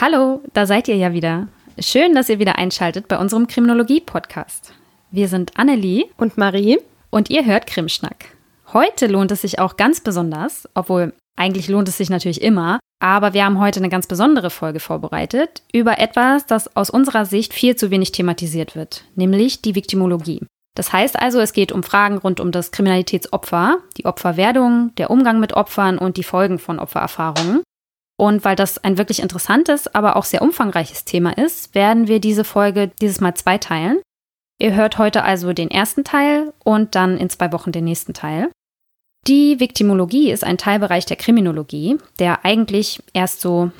Hallo, da seid ihr ja wieder. Schön, dass ihr wieder einschaltet bei unserem Kriminologie-Podcast. Wir sind Annelie und Marie und ihr hört Krimschnack. Heute lohnt es sich auch ganz besonders, obwohl eigentlich lohnt es sich natürlich immer, aber wir haben heute eine ganz besondere Folge vorbereitet über etwas, das aus unserer Sicht viel zu wenig thematisiert wird, nämlich die Viktimologie. Das heißt also, es geht um Fragen rund um das Kriminalitätsopfer, die Opferwerdung, der Umgang mit Opfern und die Folgen von Opfererfahrungen. Und weil das ein wirklich interessantes, aber auch sehr umfangreiches Thema ist, werden wir diese Folge dieses Mal 2 teilen. Ihr hört heute also den ersten Teil und dann in 2 Wochen den nächsten Teil. Die Viktimologie ist ein Teilbereich der Kriminologie, der eigentlich erst so,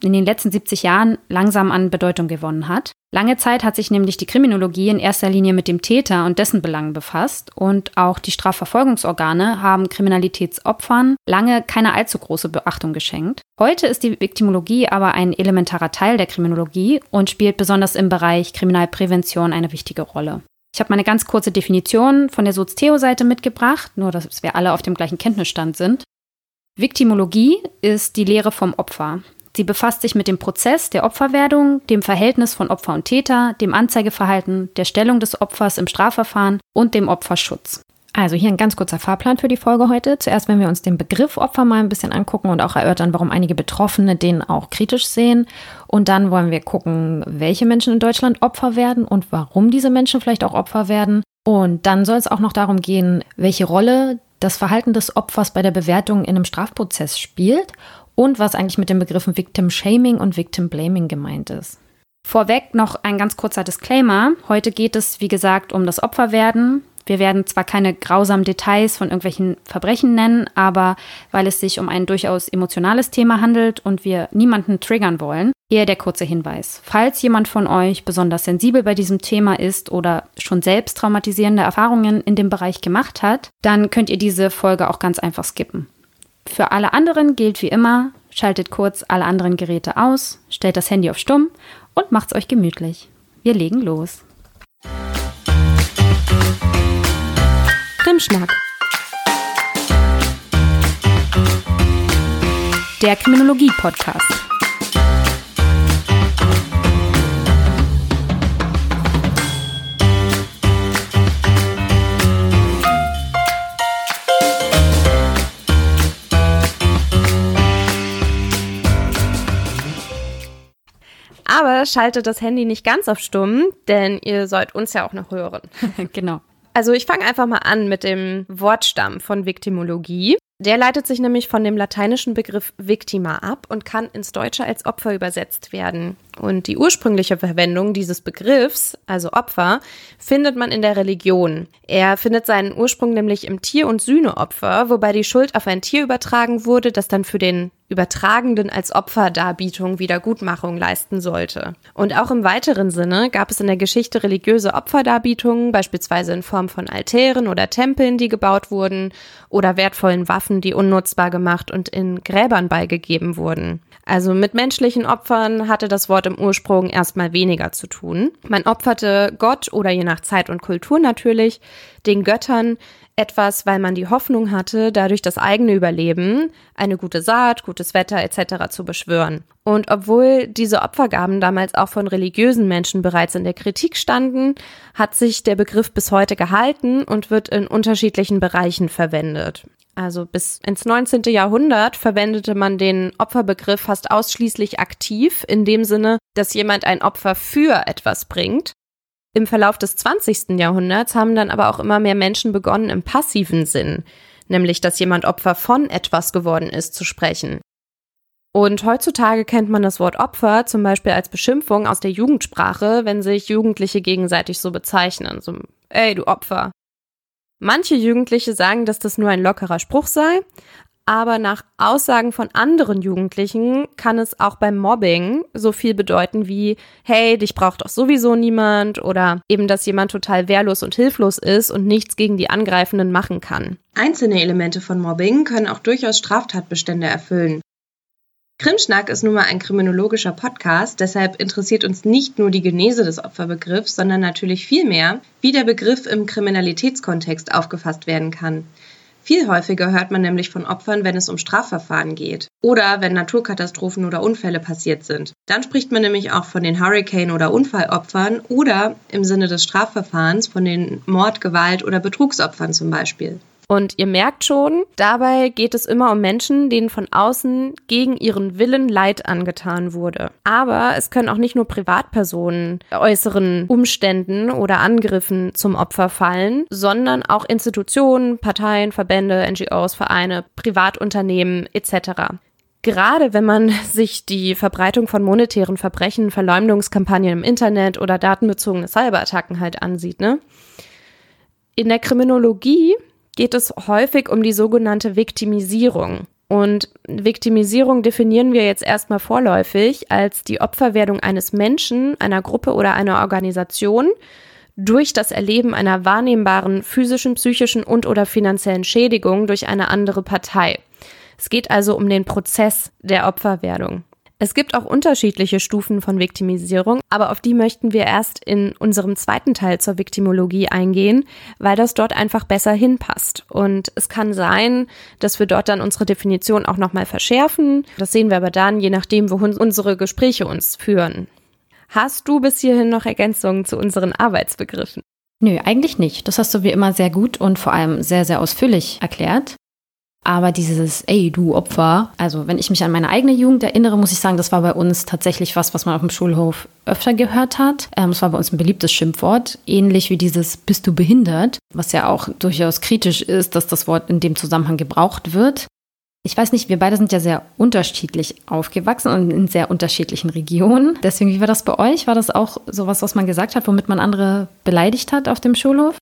in den letzten 70 Jahren langsam an Bedeutung gewonnen hat. Lange Zeit hat sich nämlich die Kriminologie in erster Linie mit dem Täter und dessen Belangen befasst und auch die Strafverfolgungsorgane haben Kriminalitätsopfern lange keine allzu große Beachtung geschenkt. Heute ist die Viktimologie aber ein elementarer Teil der Kriminologie und spielt besonders im Bereich Kriminalprävention eine wichtige Rolle. Ich habe mal eine ganz kurze Definition von der Soztheo-Seite mitgebracht, nur dass wir alle auf dem gleichen Kenntnisstand sind. Viktimologie ist die Lehre vom Opfer. Sie befasst sich mit dem Prozess der Opferwerdung, dem Verhältnis von Opfer und Täter, dem Anzeigeverhalten, der Stellung des Opfers im Strafverfahren und dem Opferschutz. Also hier ein ganz kurzer Fahrplan für die Folge heute. Zuerst werden wir uns den Begriff Opfer mal ein bisschen angucken und auch erörtern, warum einige Betroffene den auch kritisch sehen. Und dann wollen wir gucken, welche Menschen in Deutschland Opfer werden und warum diese Menschen vielleicht auch Opfer werden. Und dann soll es auch noch darum gehen, welche Rolle das Verhalten des Opfers bei der Bewertung in einem Strafprozess spielt und was eigentlich mit den Begriffen Victim Shaming und Victim Blaming gemeint ist. Vorweg noch ein ganz kurzer Disclaimer. Heute geht es, wie gesagt, um das Opferwerden. Wir werden zwar keine grausamen Details von irgendwelchen Verbrechen nennen, aber weil es sich um ein durchaus emotionales Thema handelt und wir niemanden triggern wollen, hier der kurze Hinweis. Falls jemand von euch besonders sensibel bei diesem Thema ist oder schon selbst traumatisierende Erfahrungen in dem Bereich gemacht hat, dann könnt ihr diese Folge auch ganz einfach skippen. Für alle anderen gilt wie immer, schaltet kurz alle anderen Geräte aus, stellt das Handy auf stumm und macht's euch gemütlich. Wir legen los. Krimschnack. Der Kriminologie-Podcast. Aber schaltet das Handy nicht ganz auf stumm, denn ihr sollt uns ja auch noch hören. Genau. Also ich fange einfach mal an mit dem Wortstamm von Viktimologie. Der leitet sich nämlich von dem lateinischen Begriff Victima ab und kann ins Deutsche als Opfer übersetzt werden. Und die ursprüngliche Verwendung dieses Begriffs, also Opfer, findet man in der Religion. Er findet seinen Ursprung nämlich im Tier- und Sühneopfer, wobei die Schuld auf ein Tier übertragen wurde, das dann für den Übertragenden als Opferdarbietung Wiedergutmachung leisten sollte. Und auch im weiteren Sinne gab es in der Geschichte religiöse Opferdarbietungen, beispielsweise in Form von Altären oder Tempeln, die gebaut wurden, oder wertvollen Waffen, die unnutzbar gemacht und in Gräbern beigegeben wurden. Also mit menschlichen Opfern hatte das Wort im Ursprung erstmal weniger zu tun. Man opferte Gott oder je nach Zeit und Kultur natürlich den Göttern etwas, weil man die Hoffnung hatte, dadurch das eigene Überleben, eine gute Saat, gutes Wetter etc. zu beschwören. Und obwohl diese Opfergaben damals auch von religiösen Menschen bereits in der Kritik standen, hat sich der Begriff bis heute gehalten und wird in unterschiedlichen Bereichen verwendet. Also bis ins 19. Jahrhundert verwendete man den Opferbegriff fast ausschließlich aktiv, in dem Sinne, dass jemand ein Opfer für etwas bringt. Im Verlauf des 20. Jahrhunderts haben dann aber auch immer mehr Menschen begonnen, im passiven Sinn, nämlich dass jemand Opfer von etwas geworden ist, zu sprechen. Und heutzutage kennt man das Wort Opfer zum Beispiel als Beschimpfung aus der Jugendsprache, wenn sich Jugendliche gegenseitig so bezeichnen, so, ey, du Opfer. Manche Jugendliche sagen, dass das nur ein lockerer Spruch sei, aber nach Aussagen von anderen Jugendlichen kann es auch beim Mobbing so viel bedeuten wie, hey, dich braucht doch sowieso niemand oder eben, dass jemand total wehrlos und hilflos ist und nichts gegen die Angreifenden machen kann. Einzelne Elemente von Mobbing können auch durchaus Straftatbestände erfüllen. Krimschnack ist nun mal ein kriminologischer Podcast, deshalb interessiert uns nicht nur die Genese des Opferbegriffs, sondern natürlich viel mehr, wie der Begriff im Kriminalitätskontext aufgefasst werden kann. Viel häufiger hört man nämlich von Opfern, wenn es um Strafverfahren geht oder wenn Naturkatastrophen oder Unfälle passiert sind. Dann spricht man nämlich auch von den Hurricane- oder Unfallopfern oder im Sinne des Strafverfahrens von den Mord-, Gewalt- oder Betrugsopfern zum Beispiel. Und ihr merkt schon, dabei geht es immer um Menschen, denen von außen gegen ihren Willen Leid angetan wurde. Aber es können auch nicht nur Privatpersonen äußeren Umständen oder Angriffen zum Opfer fallen, sondern auch Institutionen, Parteien, Verbände, NGOs, Vereine, Privatunternehmen etc. Gerade wenn man sich die Verbreitung von monetären Verbrechen, Verleumdungskampagnen im Internet oder datenbezogene Cyberattacken halt ansieht, ne? In der Kriminologie geht es häufig um die sogenannte Viktimisierung. Und Viktimisierung definieren wir jetzt erstmal vorläufig als die Opferwerdung eines Menschen, einer Gruppe oder einer Organisation durch das Erleben einer wahrnehmbaren physischen, psychischen und oder finanziellen Schädigung durch eine andere Partei. Es geht also um den Prozess der Opferwerdung. Es gibt auch unterschiedliche Stufen von Viktimisierung, aber auf die möchten wir erst in unserem zweiten Teil zur Viktimologie eingehen, weil das dort einfach besser hinpasst. Und es kann sein, dass wir dort dann unsere Definition auch nochmal verschärfen. Das sehen wir aber dann, je nachdem, wohin unsere Gespräche uns führen. Hast du bis hierhin noch Ergänzungen zu unseren Arbeitsbegriffen? Nö, eigentlich nicht. Das hast du wie immer sehr gut und vor allem sehr, sehr ausführlich erklärt. Aber dieses, ey, du Opfer, also wenn ich mich an meine eigene Jugend erinnere, muss ich sagen, das war bei uns tatsächlich was man auf dem Schulhof öfter gehört hat. Es war bei uns ein beliebtes Schimpfwort, ähnlich wie dieses, bist du behindert? Was ja auch durchaus kritisch ist, dass das Wort in dem Zusammenhang gebraucht wird. Ich weiß nicht, wir beide sind ja sehr unterschiedlich aufgewachsen und in sehr unterschiedlichen Regionen. Deswegen, wie war das bei euch? War das auch sowas, was man gesagt hat, womit man andere beleidigt hat auf dem Schulhof?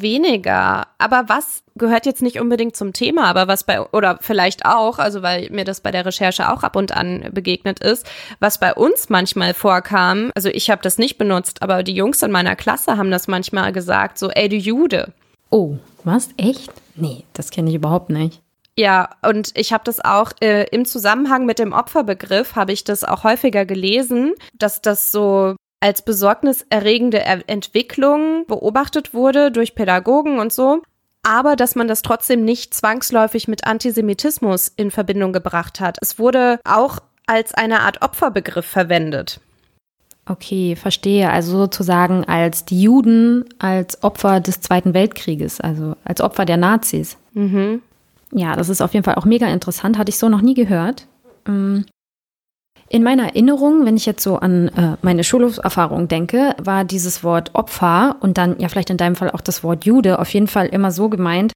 Weniger, aber was gehört jetzt nicht unbedingt zum Thema, aber was bei, oder vielleicht auch, also weil mir das bei der Recherche auch ab und an begegnet ist, was bei uns manchmal vorkam, also ich habe das nicht benutzt, aber die Jungs in meiner Klasse haben das manchmal gesagt, so, ey, du Jude. Oh, was? Echt? Nee, das kenne ich überhaupt nicht. Ja, und ich habe das auch im Zusammenhang mit dem Opferbegriff, habe ich das auch häufiger gelesen, dass das so als besorgniserregende Entwicklung beobachtet wurde durch Pädagogen und so, aber dass man das trotzdem nicht zwangsläufig mit Antisemitismus in Verbindung gebracht hat. Es wurde auch als eine Art Opferbegriff verwendet. Okay, verstehe. Also sozusagen als die Juden, als Opfer des Zweiten Weltkrieges, also als Opfer der Nazis. Mhm. Ja, das ist auf jeden Fall auch mega interessant, hatte ich so noch nie gehört. In meiner Erinnerung, wenn ich jetzt so an meine Schulhofserfahrung denke, war dieses Wort Opfer und dann ja vielleicht in deinem Fall auch das Wort Jude auf jeden Fall immer so gemeint,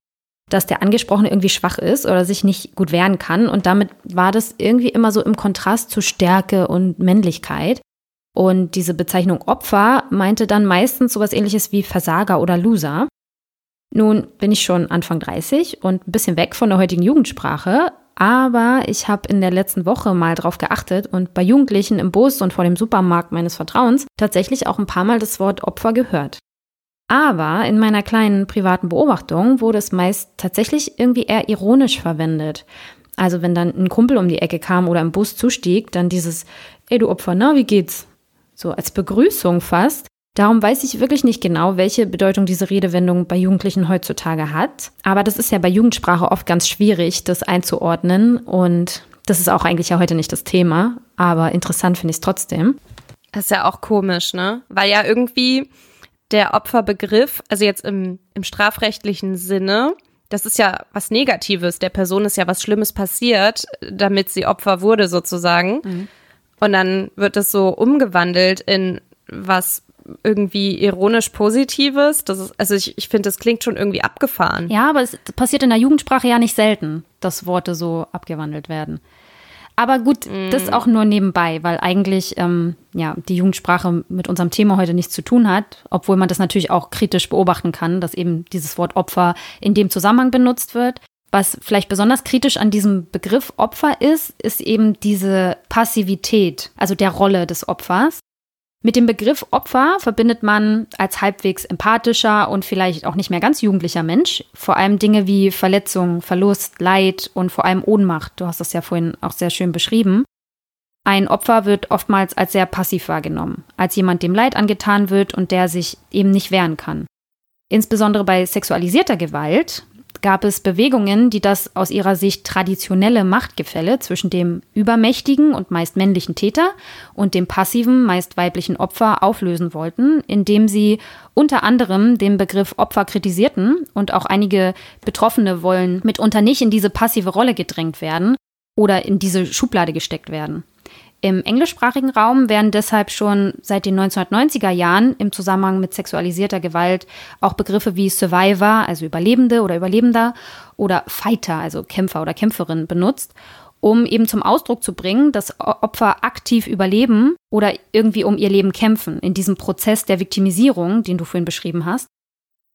dass der Angesprochene irgendwie schwach ist oder sich nicht gut wehren kann. Und damit war das irgendwie immer so im Kontrast zu Stärke und Männlichkeit. Und diese Bezeichnung Opfer meinte dann meistens sowas Ähnliches wie Versager oder Loser. Nun bin ich schon Anfang 30 und ein bisschen weg von der heutigen Jugendsprache. Aber ich habe in der letzten Woche mal drauf geachtet und bei Jugendlichen im Bus und vor dem Supermarkt meines Vertrauens tatsächlich auch ein paar Mal das Wort Opfer gehört. Aber in meiner kleinen privaten Beobachtung wurde es meist tatsächlich irgendwie eher ironisch verwendet. Also wenn dann ein Kumpel um die Ecke kam oder im Bus zustieg, dann dieses, ey du Opfer, na, wie geht's? So als Begrüßung fast. Darum weiß ich wirklich nicht genau, welche Bedeutung diese Redewendung bei Jugendlichen heutzutage hat. Aber das ist ja bei Jugendsprache oft ganz schwierig, das einzuordnen. Und das ist auch eigentlich ja heute nicht das Thema. Aber interessant finde ich es trotzdem. Das ist ja auch komisch, ne? Weil ja irgendwie der Opferbegriff, also jetzt im strafrechtlichen Sinne, das ist ja was Negatives. Der Person ist ja was Schlimmes passiert, damit sie Opfer wurde sozusagen. Mhm. Und dann wird das so umgewandelt in was irgendwie ironisch Positives. Das ist, also ich finde, das klingt schon irgendwie abgefahren. Ja, aber es passiert in der Jugendsprache ja nicht selten, dass Worte so abgewandelt werden. Aber gut, das auch nur nebenbei, weil eigentlich die Jugendsprache mit unserem Thema heute nichts zu tun hat, obwohl man das natürlich auch kritisch beobachten kann, dass eben dieses Wort Opfer in dem Zusammenhang benutzt wird. Was vielleicht besonders kritisch an diesem Begriff Opfer ist eben diese Passivität, also der Rolle des Opfers. Mit dem Begriff Opfer verbindet man als halbwegs empathischer und vielleicht auch nicht mehr ganz jugendlicher Mensch vor allem Dinge wie Verletzung, Verlust, Leid und vor allem Ohnmacht. Du hast das ja vorhin auch sehr schön beschrieben. Ein Opfer wird oftmals als sehr passiv wahrgenommen, als jemand, dem Leid angetan wird und der sich eben nicht wehren kann. Insbesondere bei sexualisierter Gewalt, gab es Bewegungen, die das aus ihrer Sicht traditionelle Machtgefälle zwischen dem übermächtigen und meist männlichen Täter und dem passiven, meist weiblichen Opfer auflösen wollten, indem sie unter anderem den Begriff Opfer kritisierten, und auch einige Betroffene wollen mitunter nicht in diese passive Rolle gedrängt werden oder in diese Schublade gesteckt werden. Im englischsprachigen Raum werden deshalb schon seit den 1990er Jahren im Zusammenhang mit sexualisierter Gewalt auch Begriffe wie Survivor, also Überlebende oder Überlebender, oder Fighter, also Kämpfer oder Kämpferin, benutzt, um eben zum Ausdruck zu bringen, dass Opfer aktiv überleben oder irgendwie um ihr Leben kämpfen, in diesem Prozess der Viktimisierung, den du vorhin beschrieben hast.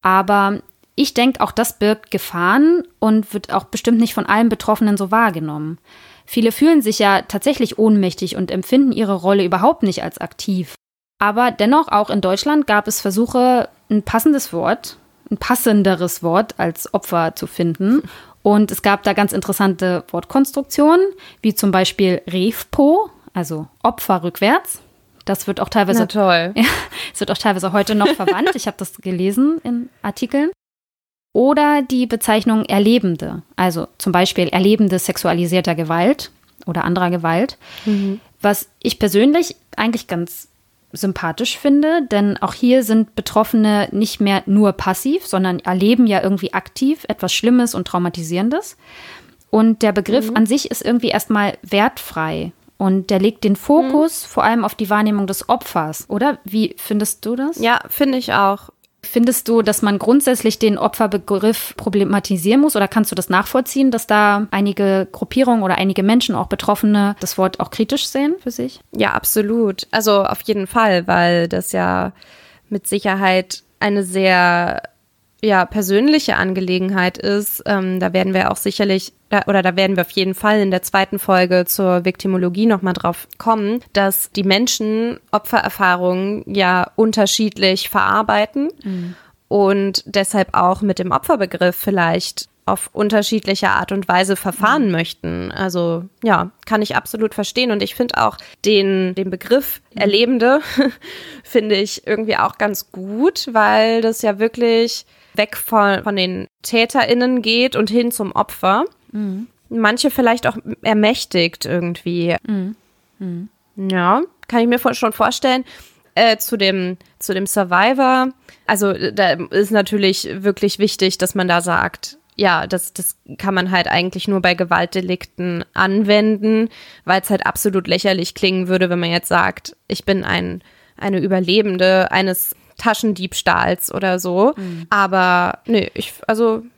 Aber ich denke, auch das birgt Gefahren und wird auch bestimmt nicht von allen Betroffenen so wahrgenommen. Viele fühlen sich ja tatsächlich ohnmächtig und empfinden ihre Rolle überhaupt nicht als aktiv. Aber dennoch, auch in Deutschland gab es Versuche, ein passenderes Wort als Opfer zu finden. Und es gab da ganz interessante Wortkonstruktionen, wie zum Beispiel Refpo, also Opfer rückwärts. Das wird auch teilweise, heute noch verwandt. Ich habe das gelesen in Artikeln. Oder die Bezeichnung Erlebende, also zum Beispiel Erlebende sexualisierter Gewalt oder anderer Gewalt. Mhm. Was ich persönlich eigentlich ganz sympathisch finde, denn auch hier sind Betroffene nicht mehr nur passiv, sondern erleben ja irgendwie aktiv etwas Schlimmes und Traumatisierendes. Und der Begriff an sich ist irgendwie erstmal wertfrei. Und der legt den Fokus vor allem auf die Wahrnehmung des Opfers, oder? Wie findest du das? Ja, finde ich auch. Findest du, dass man grundsätzlich den Opferbegriff problematisieren muss, oder kannst du das nachvollziehen, dass da einige Gruppierungen oder einige Menschen, auch Betroffene, das Wort auch kritisch sehen für sich? Ja, absolut. Also auf jeden Fall, weil das ja mit Sicherheit eine sehr persönliche Angelegenheit ist. Da werden wir auch sicherlich, oder da werden wir auf jeden Fall in der zweiten Folge zur Viktimologie nochmal drauf kommen, dass die Menschen Opfererfahrungen ja unterschiedlich verarbeiten und deshalb auch mit dem Opferbegriff vielleicht auf unterschiedliche Art und Weise verfahren möchten. Also ja, kann ich absolut verstehen. Und ich finde auch den Begriff Erlebende, finde ich irgendwie auch ganz gut, weil das ja wirklich weg von den TäterInnen geht und hin zum Opfer. Mhm. Manche vielleicht auch ermächtigt irgendwie. Mhm. Mhm. Ja, kann ich mir schon vorstellen. Zu dem Survivor, also da ist natürlich wirklich wichtig, dass man da sagt, ja, das kann man halt eigentlich nur bei Gewaltdelikten anwenden, weil es halt absolut lächerlich klingen würde, wenn man jetzt sagt, ich bin eine Überlebende eines Taschendiebstahls oder so. Mhm. Aber nö,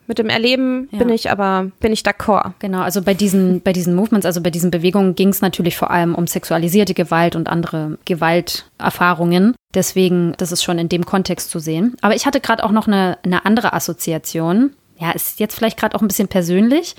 mit dem Erleben bin ich d'accord. Genau, also bei diesen Movements, also bei diesen Bewegungen ging es natürlich vor allem um sexualisierte Gewalt und andere Gewalterfahrungen. Deswegen, das ist schon in dem Kontext zu sehen. Aber ich hatte gerade auch noch eine andere Assoziation. Ja, ist jetzt vielleicht gerade auch ein bisschen persönlich.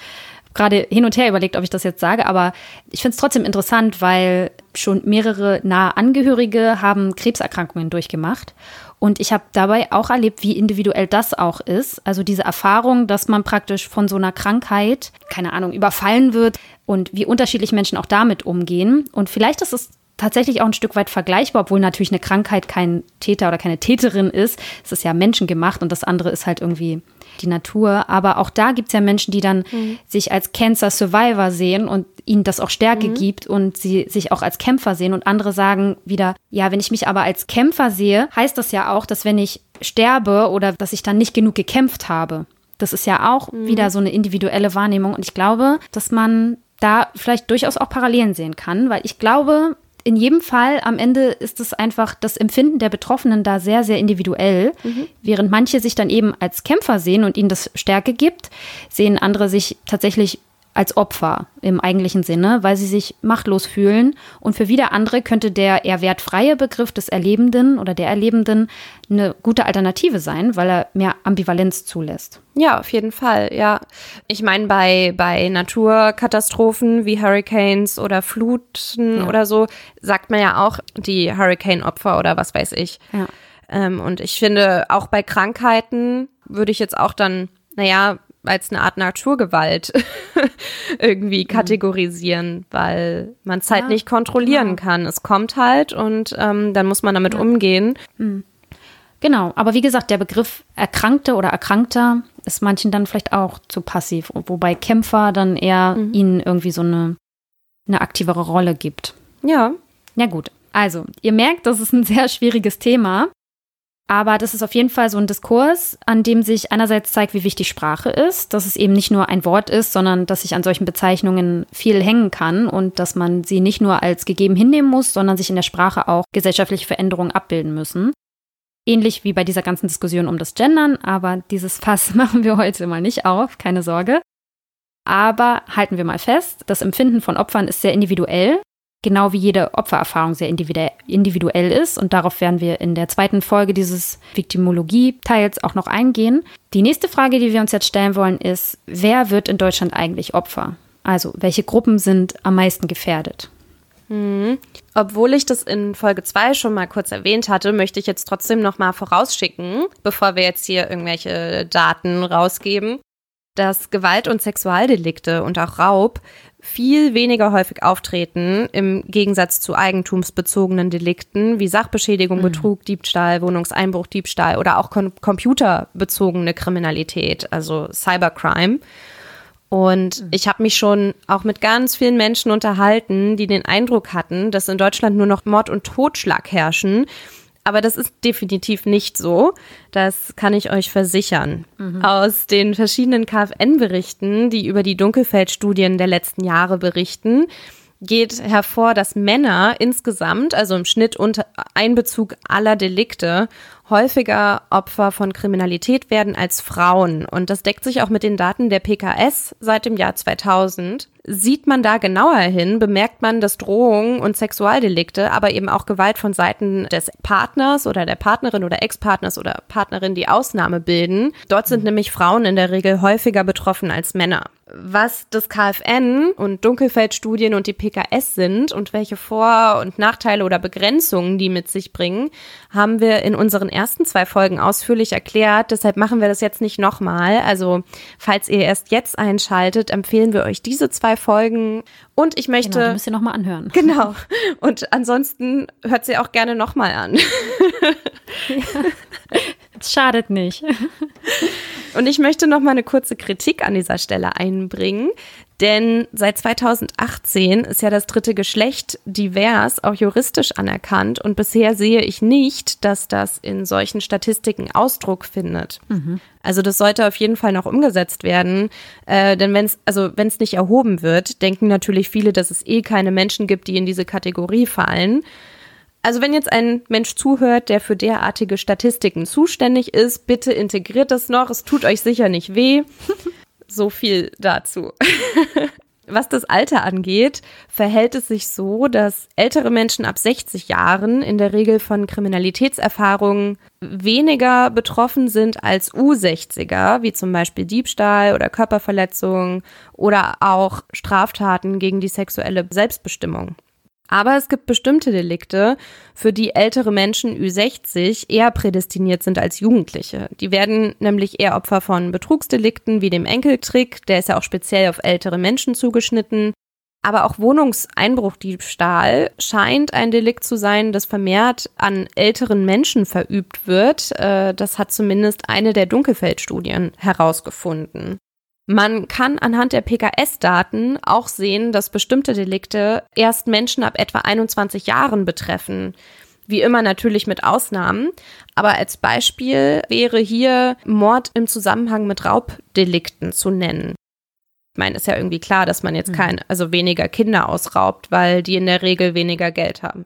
Gerade hin und her überlegt, ob ich das jetzt sage, aber ich finde es trotzdem interessant, weil schon mehrere nahe Angehörige haben Krebserkrankungen durchgemacht. Und ich habe dabei auch erlebt, wie individuell das auch ist. Also diese Erfahrung, dass man praktisch von so einer Krankheit, keine Ahnung, überfallen wird und wie unterschiedlich Menschen auch damit umgehen. Und vielleicht ist es tatsächlich auch ein Stück weit vergleichbar, obwohl natürlich eine Krankheit kein Täter oder keine Täterin ist. Es ist ja menschengemacht und das andere ist halt irgendwie die Natur. Aber auch da gibt es ja Menschen, die dann sich als Cancer Survivor sehen und ihnen das auch Stärke gibt und sie sich auch als Kämpfer sehen. Und andere sagen wieder, ja, wenn ich mich aber als Kämpfer sehe, heißt das ja auch, dass wenn ich sterbe oder dass ich dann nicht genug gekämpft habe. Das ist ja auch wieder so eine individuelle Wahrnehmung. Und ich glaube, dass man da vielleicht durchaus auch Parallelen sehen kann, weil ich glaube, in jedem Fall, am Ende ist es einfach das Empfinden der Betroffenen da sehr, sehr individuell. Mhm. Während manche sich dann eben als Kämpfer sehen und ihnen das Stärke gibt, sehen andere sich tatsächlich als Opfer im eigentlichen Sinne, weil sie sich machtlos fühlen. Und für wieder andere könnte der eher wertfreie Begriff des Erlebenden oder der Erlebenden eine gute Alternative sein, weil er mehr Ambivalenz zulässt. Ja, auf jeden Fall, ja. Ich meine, bei Naturkatastrophen wie Hurricanes oder Fluten oder so, sagt man ja auch die Hurricane-Opfer oder was weiß ich. Ja. Und ich finde, auch bei Krankheiten würde ich jetzt auch dann, als eine Art Naturgewalt irgendwie kategorisieren, weil man es halt nicht kontrollieren kann. Es kommt halt und dann muss man damit umgehen. Genau, aber wie gesagt, der Begriff Erkrankte oder Erkrankter ist manchen dann vielleicht auch zu passiv, wobei Kämpfer dann eher ihnen irgendwie so eine aktivere Rolle gibt. Ja. Na gut, also ihr merkt, das ist ein sehr schwieriges Thema, aber das ist auf jeden Fall so ein Diskurs, an dem sich einerseits zeigt, wie wichtig Sprache ist, dass es eben nicht nur ein Wort ist, sondern dass sich an solchen Bezeichnungen viel hängen kann und dass man sie nicht nur als gegeben hinnehmen muss, sondern sich in der Sprache auch gesellschaftliche Veränderungen abbilden müssen. Ähnlich wie bei dieser ganzen Diskussion um das Gendern, aber dieses Fass machen wir heute mal nicht auf, keine Sorge. Aber halten wir mal fest, das Empfinden von Opfern ist sehr individuell, genau wie jede Opfererfahrung sehr individuell ist. Und darauf werden wir in der zweiten Folge dieses Viktimologie-Teils auch noch eingehen. Die nächste Frage, die wir uns jetzt stellen wollen, ist, wer wird in Deutschland eigentlich Opfer? Also, welche Gruppen sind am meisten gefährdet? Obwohl ich das in Folge 2 schon mal kurz erwähnt hatte, möchte ich jetzt trotzdem noch mal vorausschicken, bevor wir jetzt hier irgendwelche Daten rausgeben, dass Gewalt- und Sexualdelikte und auch Raub viel weniger häufig auftreten im Gegensatz zu eigentumsbezogenen Delikten wie Sachbeschädigung, Betrug, Diebstahl, Wohnungseinbruch, Diebstahl oder auch computerbezogene Kriminalität, also Cybercrime. Und ich habe mich schon auch mit ganz vielen Menschen unterhalten, die den Eindruck hatten, dass in Deutschland nur noch Mord und Totschlag herrschen. Aber das ist definitiv nicht so. Das kann ich euch versichern. Aus den verschiedenen KfN-Berichten, die über die Dunkelfeldstudien der letzten Jahre berichten, geht hervor, dass Männer insgesamt, also im Schnitt unter Einbezug aller Delikte, häufiger Opfer von Kriminalität werden als Frauen. Und das deckt sich auch mit den Daten der PKS seit dem Jahr 2000. Sieht man da genauer hin, bemerkt man, dass Drohungen und Sexualdelikte, aber eben auch Gewalt von Seiten des Partners oder der Partnerin oder Ex-Partners oder Partnerin die Ausnahme bilden. Dort sind nämlich Frauen in der Regel häufiger betroffen als Männer. Was das KfN und Dunkelfeldstudien und die PKS sind und welche Vor- und Nachteile oder Begrenzungen die mit sich bringen, haben wir in unseren ersten 2 Folgen ausführlich erklärt. Deshalb machen wir das jetzt nicht nochmal. Also falls ihr erst jetzt einschaltet, empfehlen wir euch diese 2 Folgen. Und ich möchte... Genau, die müsst ihr nochmal anhören. Genau. Und ansonsten hört sie auch gerne nochmal an. Ja. Das schadet nicht. Und ich möchte noch mal eine kurze Kritik an dieser Stelle einbringen, denn seit 2018 ist ja das dritte Geschlecht divers, auch juristisch anerkannt und bisher sehe ich nicht, dass das in solchen Statistiken Ausdruck findet. Also das sollte auf jeden Fall noch umgesetzt werden, denn wenn es nicht erhoben wird, denken natürlich viele, dass es keine Menschen gibt, die in diese Kategorie fallen. Also wenn jetzt ein Mensch zuhört, der für derartige Statistiken zuständig ist, bitte integriert das noch. Es tut euch sicher nicht weh. So viel dazu. Was das Alter angeht, verhält es sich so, dass ältere Menschen ab 60 Jahren in der Regel von Kriminalitätserfahrungen weniger betroffen sind als U-60er, wie zum Beispiel Diebstahl oder Körperverletzungen oder auch Straftaten gegen die sexuelle Selbstbestimmung. Aber es gibt bestimmte Delikte, für die ältere Menschen Ü60 eher prädestiniert sind als Jugendliche. Die werden nämlich eher Opfer von Betrugsdelikten wie dem Enkeltrick, der ist ja auch speziell auf ältere Menschen zugeschnitten. Aber auch Wohnungseinbruchdiebstahl scheint ein Delikt zu sein, das vermehrt an älteren Menschen verübt wird. Das hat zumindest eine der Dunkelfeldstudien herausgefunden. Man kann anhand der PKS-Daten auch sehen, dass bestimmte Delikte erst Menschen ab etwa 21 Jahren betreffen. Wie immer natürlich mit Ausnahmen. Aber als Beispiel wäre hier Mord im Zusammenhang mit Raubdelikten zu nennen. Ich meine, ist ja irgendwie klar, dass man jetzt weniger Kinder ausraubt, weil die in der Regel weniger Geld haben.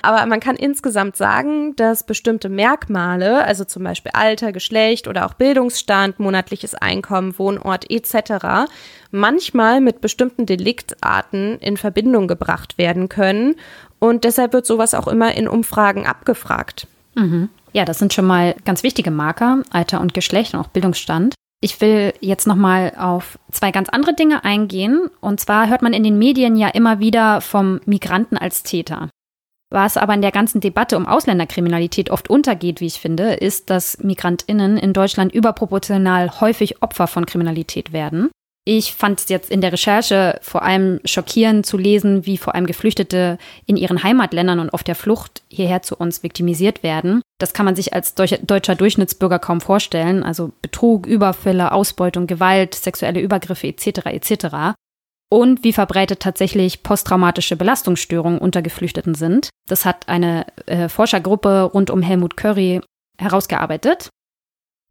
Aber man kann insgesamt sagen, dass bestimmte Merkmale, also zum Beispiel Alter, Geschlecht oder auch Bildungsstand, monatliches Einkommen, Wohnort etc., manchmal mit bestimmten Deliktarten in Verbindung gebracht werden können. Und deshalb wird sowas auch immer in Umfragen abgefragt. Ja, das sind schon mal ganz wichtige Marker, Alter und Geschlecht und auch Bildungsstand. Ich will jetzt nochmal auf 2 ganz andere Dinge eingehen. Und zwar hört man in den Medien ja immer wieder vom Migranten als Täter. Was aber in der ganzen Debatte um Ausländerkriminalität oft untergeht, wie ich finde, ist, dass MigrantInnen in Deutschland überproportional häufig Opfer von Kriminalität werden. Ich fand es jetzt in der Recherche vor allem schockierend zu lesen, wie vor allem Geflüchtete in ihren Heimatländern und auf der Flucht hierher zu uns viktimisiert werden. Das kann man sich als deutscher Durchschnittsbürger kaum vorstellen. Also Betrug, Überfälle, Ausbeutung, Gewalt, sexuelle Übergriffe etc. etc. Und wie verbreitet tatsächlich posttraumatische Belastungsstörungen unter Geflüchteten sind. Das hat eine Forschergruppe rund um Helmut Curry herausgearbeitet.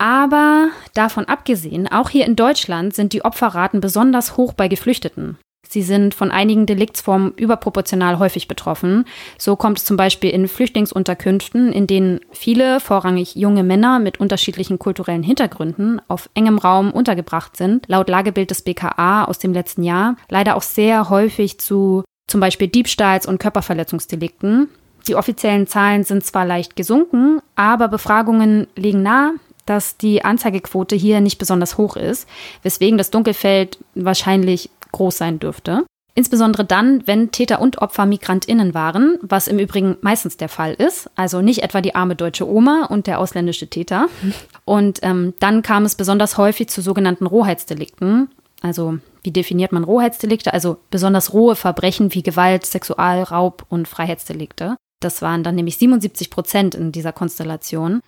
Aber davon abgesehen, auch hier in Deutschland sind die Opferraten besonders hoch bei Geflüchteten. Sie sind von einigen Deliktsformen überproportional häufig betroffen. So kommt es zum Beispiel in Flüchtlingsunterkünften, in denen viele, vorrangig junge Männer mit unterschiedlichen kulturellen Hintergründen auf engem Raum untergebracht sind, laut Lagebild des BKA aus dem letzten Jahr, leider auch sehr häufig zu zum Beispiel Diebstahls- und Körperverletzungsdelikten. Die offiziellen Zahlen sind zwar leicht gesunken, aber Befragungen legen nahe, dass die Anzeigequote hier nicht besonders hoch ist, weswegen das Dunkelfeld wahrscheinlich groß sein dürfte. Insbesondere dann, wenn Täter und Opfer MigrantInnen waren, was im Übrigen meistens der Fall ist, also nicht etwa die arme deutsche Oma und der ausländische Täter. Und dann kam es besonders häufig zu sogenannten Rohheitsdelikten. Also wie definiert man Rohheitsdelikte? Also besonders rohe Verbrechen wie Gewalt, Sexualraub und Freiheitsdelikte. Das waren dann nämlich 77% in dieser Konstellation.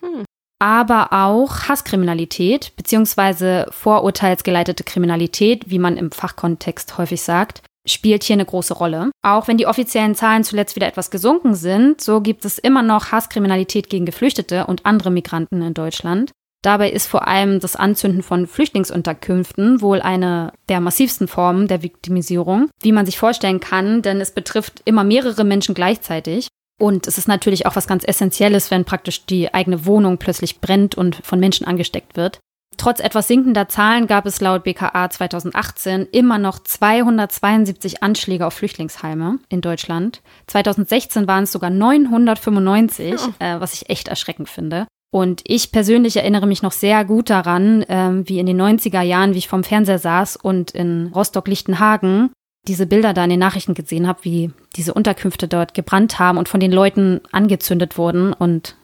Aber auch Hasskriminalität bzw. vorurteilsgeleitete Kriminalität, wie man im Fachkontext häufig sagt, spielt hier eine große Rolle. Auch wenn die offiziellen Zahlen zuletzt wieder etwas gesunken sind, so gibt es immer noch Hasskriminalität gegen Geflüchtete und andere Migranten in Deutschland. Dabei ist vor allem das Anzünden von Flüchtlingsunterkünften wohl eine der massivsten Formen der Viktimisierung, wie man sich vorstellen kann, denn es betrifft immer mehrere Menschen gleichzeitig. Und es ist natürlich auch was ganz Essentielles, wenn praktisch die eigene Wohnung plötzlich brennt und von Menschen angesteckt wird. Trotz etwas sinkender Zahlen gab es laut BKA 2018 immer noch 272 Anschläge auf Flüchtlingsheime in Deutschland. 2016 waren es sogar 995, was ich echt erschreckend finde. Und ich persönlich erinnere mich noch sehr gut daran, wie in den 90er Jahren, wie ich vorm Fernseher saß und in Rostock-Lichtenhagen diese Bilder da in den Nachrichten gesehen habe, wie diese Unterkünfte dort gebrannt haben und von den Leuten angezündet wurden. Und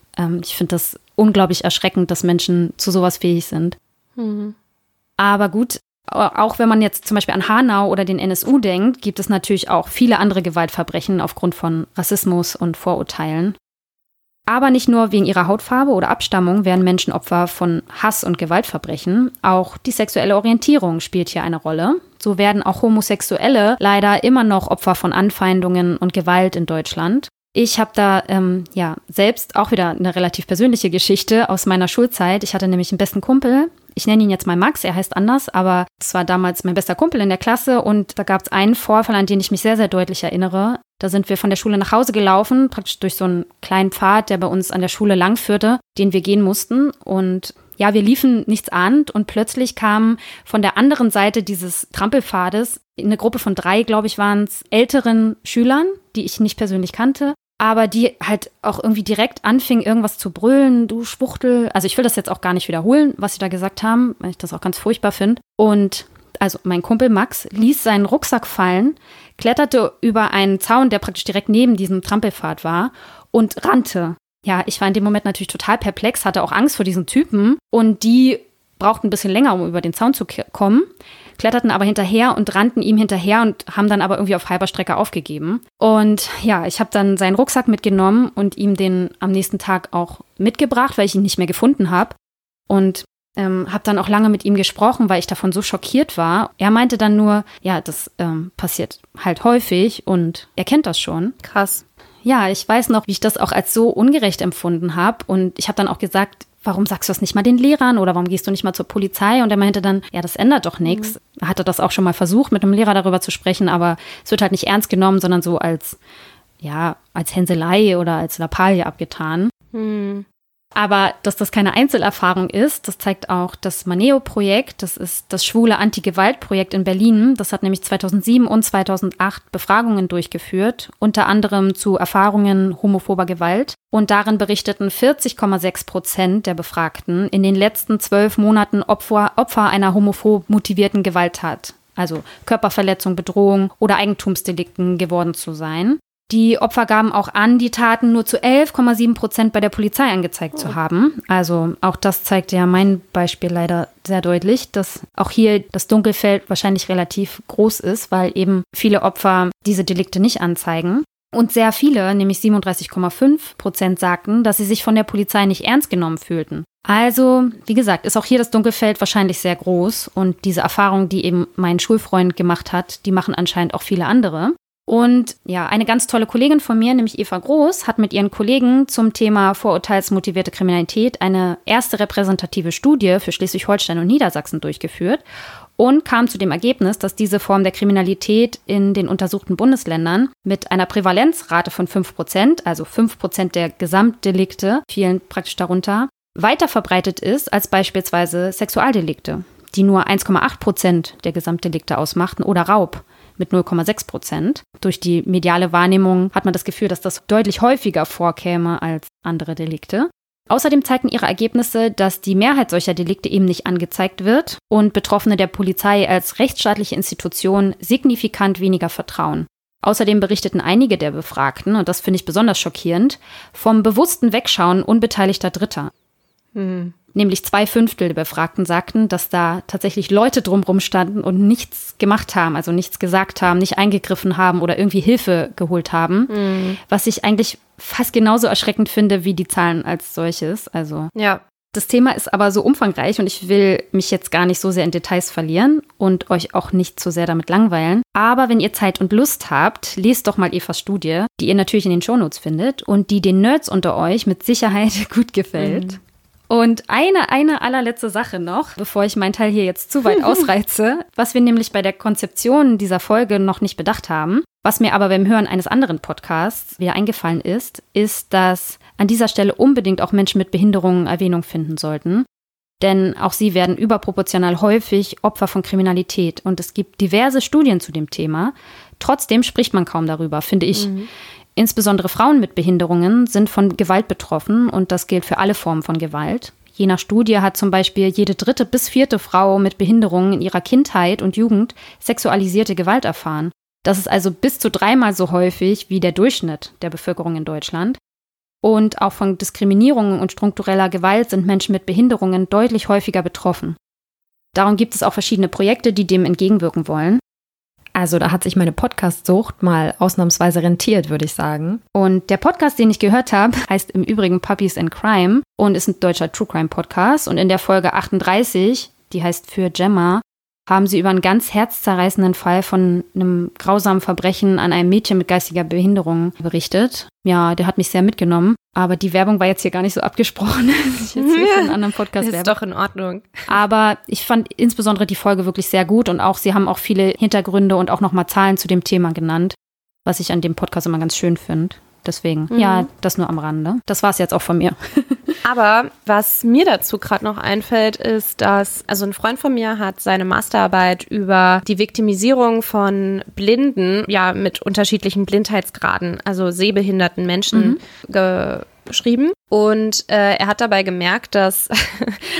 ich finde das unglaublich erschreckend, dass Menschen zu sowas fähig sind. Mhm. Aber gut, auch wenn man jetzt zum Beispiel an Hanau oder den NSU denkt, gibt es natürlich auch viele andere Gewaltverbrechen aufgrund von Rassismus und Vorurteilen. Aber nicht nur wegen ihrer Hautfarbe oder Abstammung werden Menschen Opfer von Hass- und Gewaltverbrechen. Auch die sexuelle Orientierung spielt hier eine Rolle. So werden auch Homosexuelle leider immer noch Opfer von Anfeindungen und Gewalt in Deutschland. Ich habe da selbst auch wieder eine relativ persönliche Geschichte aus meiner Schulzeit. Ich hatte nämlich einen besten Kumpel. Ich nenne ihn jetzt mal Max, er heißt anders, aber es war damals mein bester Kumpel in der Klasse und da gab es einen Vorfall, an den ich mich sehr, sehr deutlich erinnere. Da sind wir von der Schule nach Hause gelaufen, praktisch durch so einen kleinen Pfad, der bei uns an der Schule langführte, den wir gehen mussten. Und ja, wir liefen nichtsahnend und plötzlich kamen von der anderen Seite dieses Trampelpfades eine Gruppe von 3, glaube ich, waren es, älteren Schülern, die ich nicht persönlich kannte. Aber die halt auch irgendwie direkt anfing, irgendwas zu brüllen, du Schwuchtel. Also ich will das jetzt auch gar nicht wiederholen, was sie da gesagt haben, weil ich das auch ganz furchtbar finde. Und also mein Kumpel Max ließ seinen Rucksack fallen, kletterte über einen Zaun, der praktisch direkt neben diesem Trampelpfad war und rannte. Ja, ich war in dem Moment natürlich total perplex, hatte auch Angst vor diesen Typen. Und die brauchten ein bisschen länger, um über den Zaun zu kommen, kletterten aber hinterher und rannten ihm hinterher und haben dann aber irgendwie auf halber Strecke aufgegeben. Und ja, ich habe dann seinen Rucksack mitgenommen und ihm den am nächsten Tag auch mitgebracht, weil ich ihn nicht mehr gefunden habe. Und habe dann auch lange mit ihm gesprochen, weil ich davon so schockiert war. Er meinte dann nur, ja, das passiert halt häufig und er kennt das schon. Krass. Ja, ich weiß noch, wie ich das auch als so ungerecht empfunden habe. Und ich habe dann auch gesagt, warum sagst du das nicht mal den Lehrern oder warum gehst du nicht mal zur Polizei? Und er meinte dann, ja, das ändert doch nichts. Er hatte das auch schon mal versucht, mit einem Lehrer darüber zu sprechen, aber es wird halt nicht ernst genommen, sondern so als Hänselei oder als Lappalie abgetan. Mhm. Aber dass das keine Einzelerfahrung ist, das zeigt auch das Maneo-Projekt, das ist das schwule Anti-Gewalt-Projekt in Berlin. Das hat nämlich 2007 und 2008 Befragungen durchgeführt, unter anderem zu Erfahrungen homophober Gewalt. Und darin berichteten 40,6% der Befragten in den letzten 12 Monaten Opfer einer homophob motivierten Gewalttat, also Körperverletzung, Bedrohung oder Eigentumsdelikten geworden zu sein. Die Opfer gaben auch an, die Taten nur zu 11,7% bei der Polizei angezeigt zu haben. Also auch das zeigt ja mein Beispiel leider sehr deutlich, dass auch hier das Dunkelfeld wahrscheinlich relativ groß ist, weil eben viele Opfer diese Delikte nicht anzeigen. Und sehr viele, nämlich 37,5%, sagten, dass sie sich von der Polizei nicht ernst genommen fühlten. Also, wie gesagt, ist auch hier das Dunkelfeld wahrscheinlich sehr groß. Und diese Erfahrung, die eben mein Schulfreund gemacht hat, die machen anscheinend auch viele andere. Und ja, eine ganz tolle Kollegin von mir, nämlich Eva Groß, hat mit ihren Kollegen zum Thema vorurteilsmotivierte Kriminalität eine erste repräsentative Studie für Schleswig-Holstein und Niedersachsen durchgeführt und kam zu dem Ergebnis, dass diese Form der Kriminalität in den untersuchten Bundesländern mit einer Prävalenzrate von 5%, also 5% der Gesamtdelikte, fielen praktisch darunter, weiter verbreitet ist als beispielsweise Sexualdelikte, die nur 1,8% der Gesamtdelikte ausmachten, oder Raub mit 0,6%. Durch die mediale Wahrnehmung hat man das Gefühl, dass das deutlich häufiger vorkäme als andere Delikte. Außerdem zeigten ihre Ergebnisse, dass die Mehrheit solcher Delikte eben nicht angezeigt wird und Betroffene der Polizei als rechtsstaatliche Institution signifikant weniger vertrauen. Außerdem berichteten einige der Befragten, und das finde ich besonders schockierend, vom bewussten Wegschauen unbeteiligter Dritter. Nämlich 2/5 der Befragten sagten, dass da tatsächlich Leute drumherum standen und nichts gemacht haben, also nichts gesagt haben, nicht eingegriffen haben oder irgendwie Hilfe geholt haben, was ich eigentlich fast genauso erschreckend finde wie die Zahlen als solches. Also ja. Das Thema ist aber so umfangreich und ich will mich jetzt gar nicht so sehr in Details verlieren und euch auch nicht so sehr damit langweilen. Aber wenn ihr Zeit und Lust habt, lest doch mal Evas Studie, die ihr natürlich in den Shownotes findet und die den Nerds unter euch mit Sicherheit gut gefällt. Und eine allerletzte Sache noch, bevor ich meinen Teil hier jetzt zu weit ausreize, was wir nämlich bei der Konzeption dieser Folge noch nicht bedacht haben, was mir aber beim Hören eines anderen Podcasts wieder eingefallen ist, dass an dieser Stelle unbedingt auch Menschen mit Behinderungen Erwähnung finden sollten. Denn auch sie werden überproportional häufig Opfer von Kriminalität. Und es gibt diverse Studien zu dem Thema. Trotzdem spricht man kaum darüber, finde ich. Insbesondere Frauen mit Behinderungen sind von Gewalt betroffen und das gilt für alle Formen von Gewalt. Je nach Studie hat zum Beispiel jede 3. bis 4. Frau mit Behinderungen in ihrer Kindheit und Jugend sexualisierte Gewalt erfahren. Das ist also bis zu 3-mal so häufig wie der Durchschnitt der Bevölkerung in Deutschland. Und auch von Diskriminierungen und struktureller Gewalt sind Menschen mit Behinderungen deutlich häufiger betroffen. Darum gibt es auch verschiedene Projekte, die dem entgegenwirken wollen. Also da hat sich meine Podcast-Sucht mal ausnahmsweise rentiert, würde ich sagen. Und der Podcast, den ich gehört habe, heißt im Übrigen Puppies and Crime und ist ein deutscher True-Crime-Podcast. Und in der Folge 38, die heißt Für Gemma, haben sie über einen ganz herzzerreißenden Fall von einem grausamen Verbrechen an einem Mädchen mit geistiger Behinderung berichtet. Ja, der hat mich sehr mitgenommen. Aber die Werbung war jetzt hier gar nicht so abgesprochen, dass ich jetzt hier für einen anderen Podcast werbe. Ist doch in Ordnung. Aber ich fand insbesondere die Folge wirklich sehr gut. Und auch sie haben auch viele Hintergründe und auch nochmal Zahlen zu dem Thema genannt, was ich an dem Podcast immer ganz schön finde. Deswegen, ja, das nur am Rande. Das war es jetzt auch von mir. Aber was mir dazu gerade noch einfällt, ist, dass, also ein Freund von mir hat seine Masterarbeit über die Viktimisierung von Blinden, ja, mit unterschiedlichen Blindheitsgraden, also sehbehinderten Menschen, geschrieben. Und er hat dabei gemerkt, dass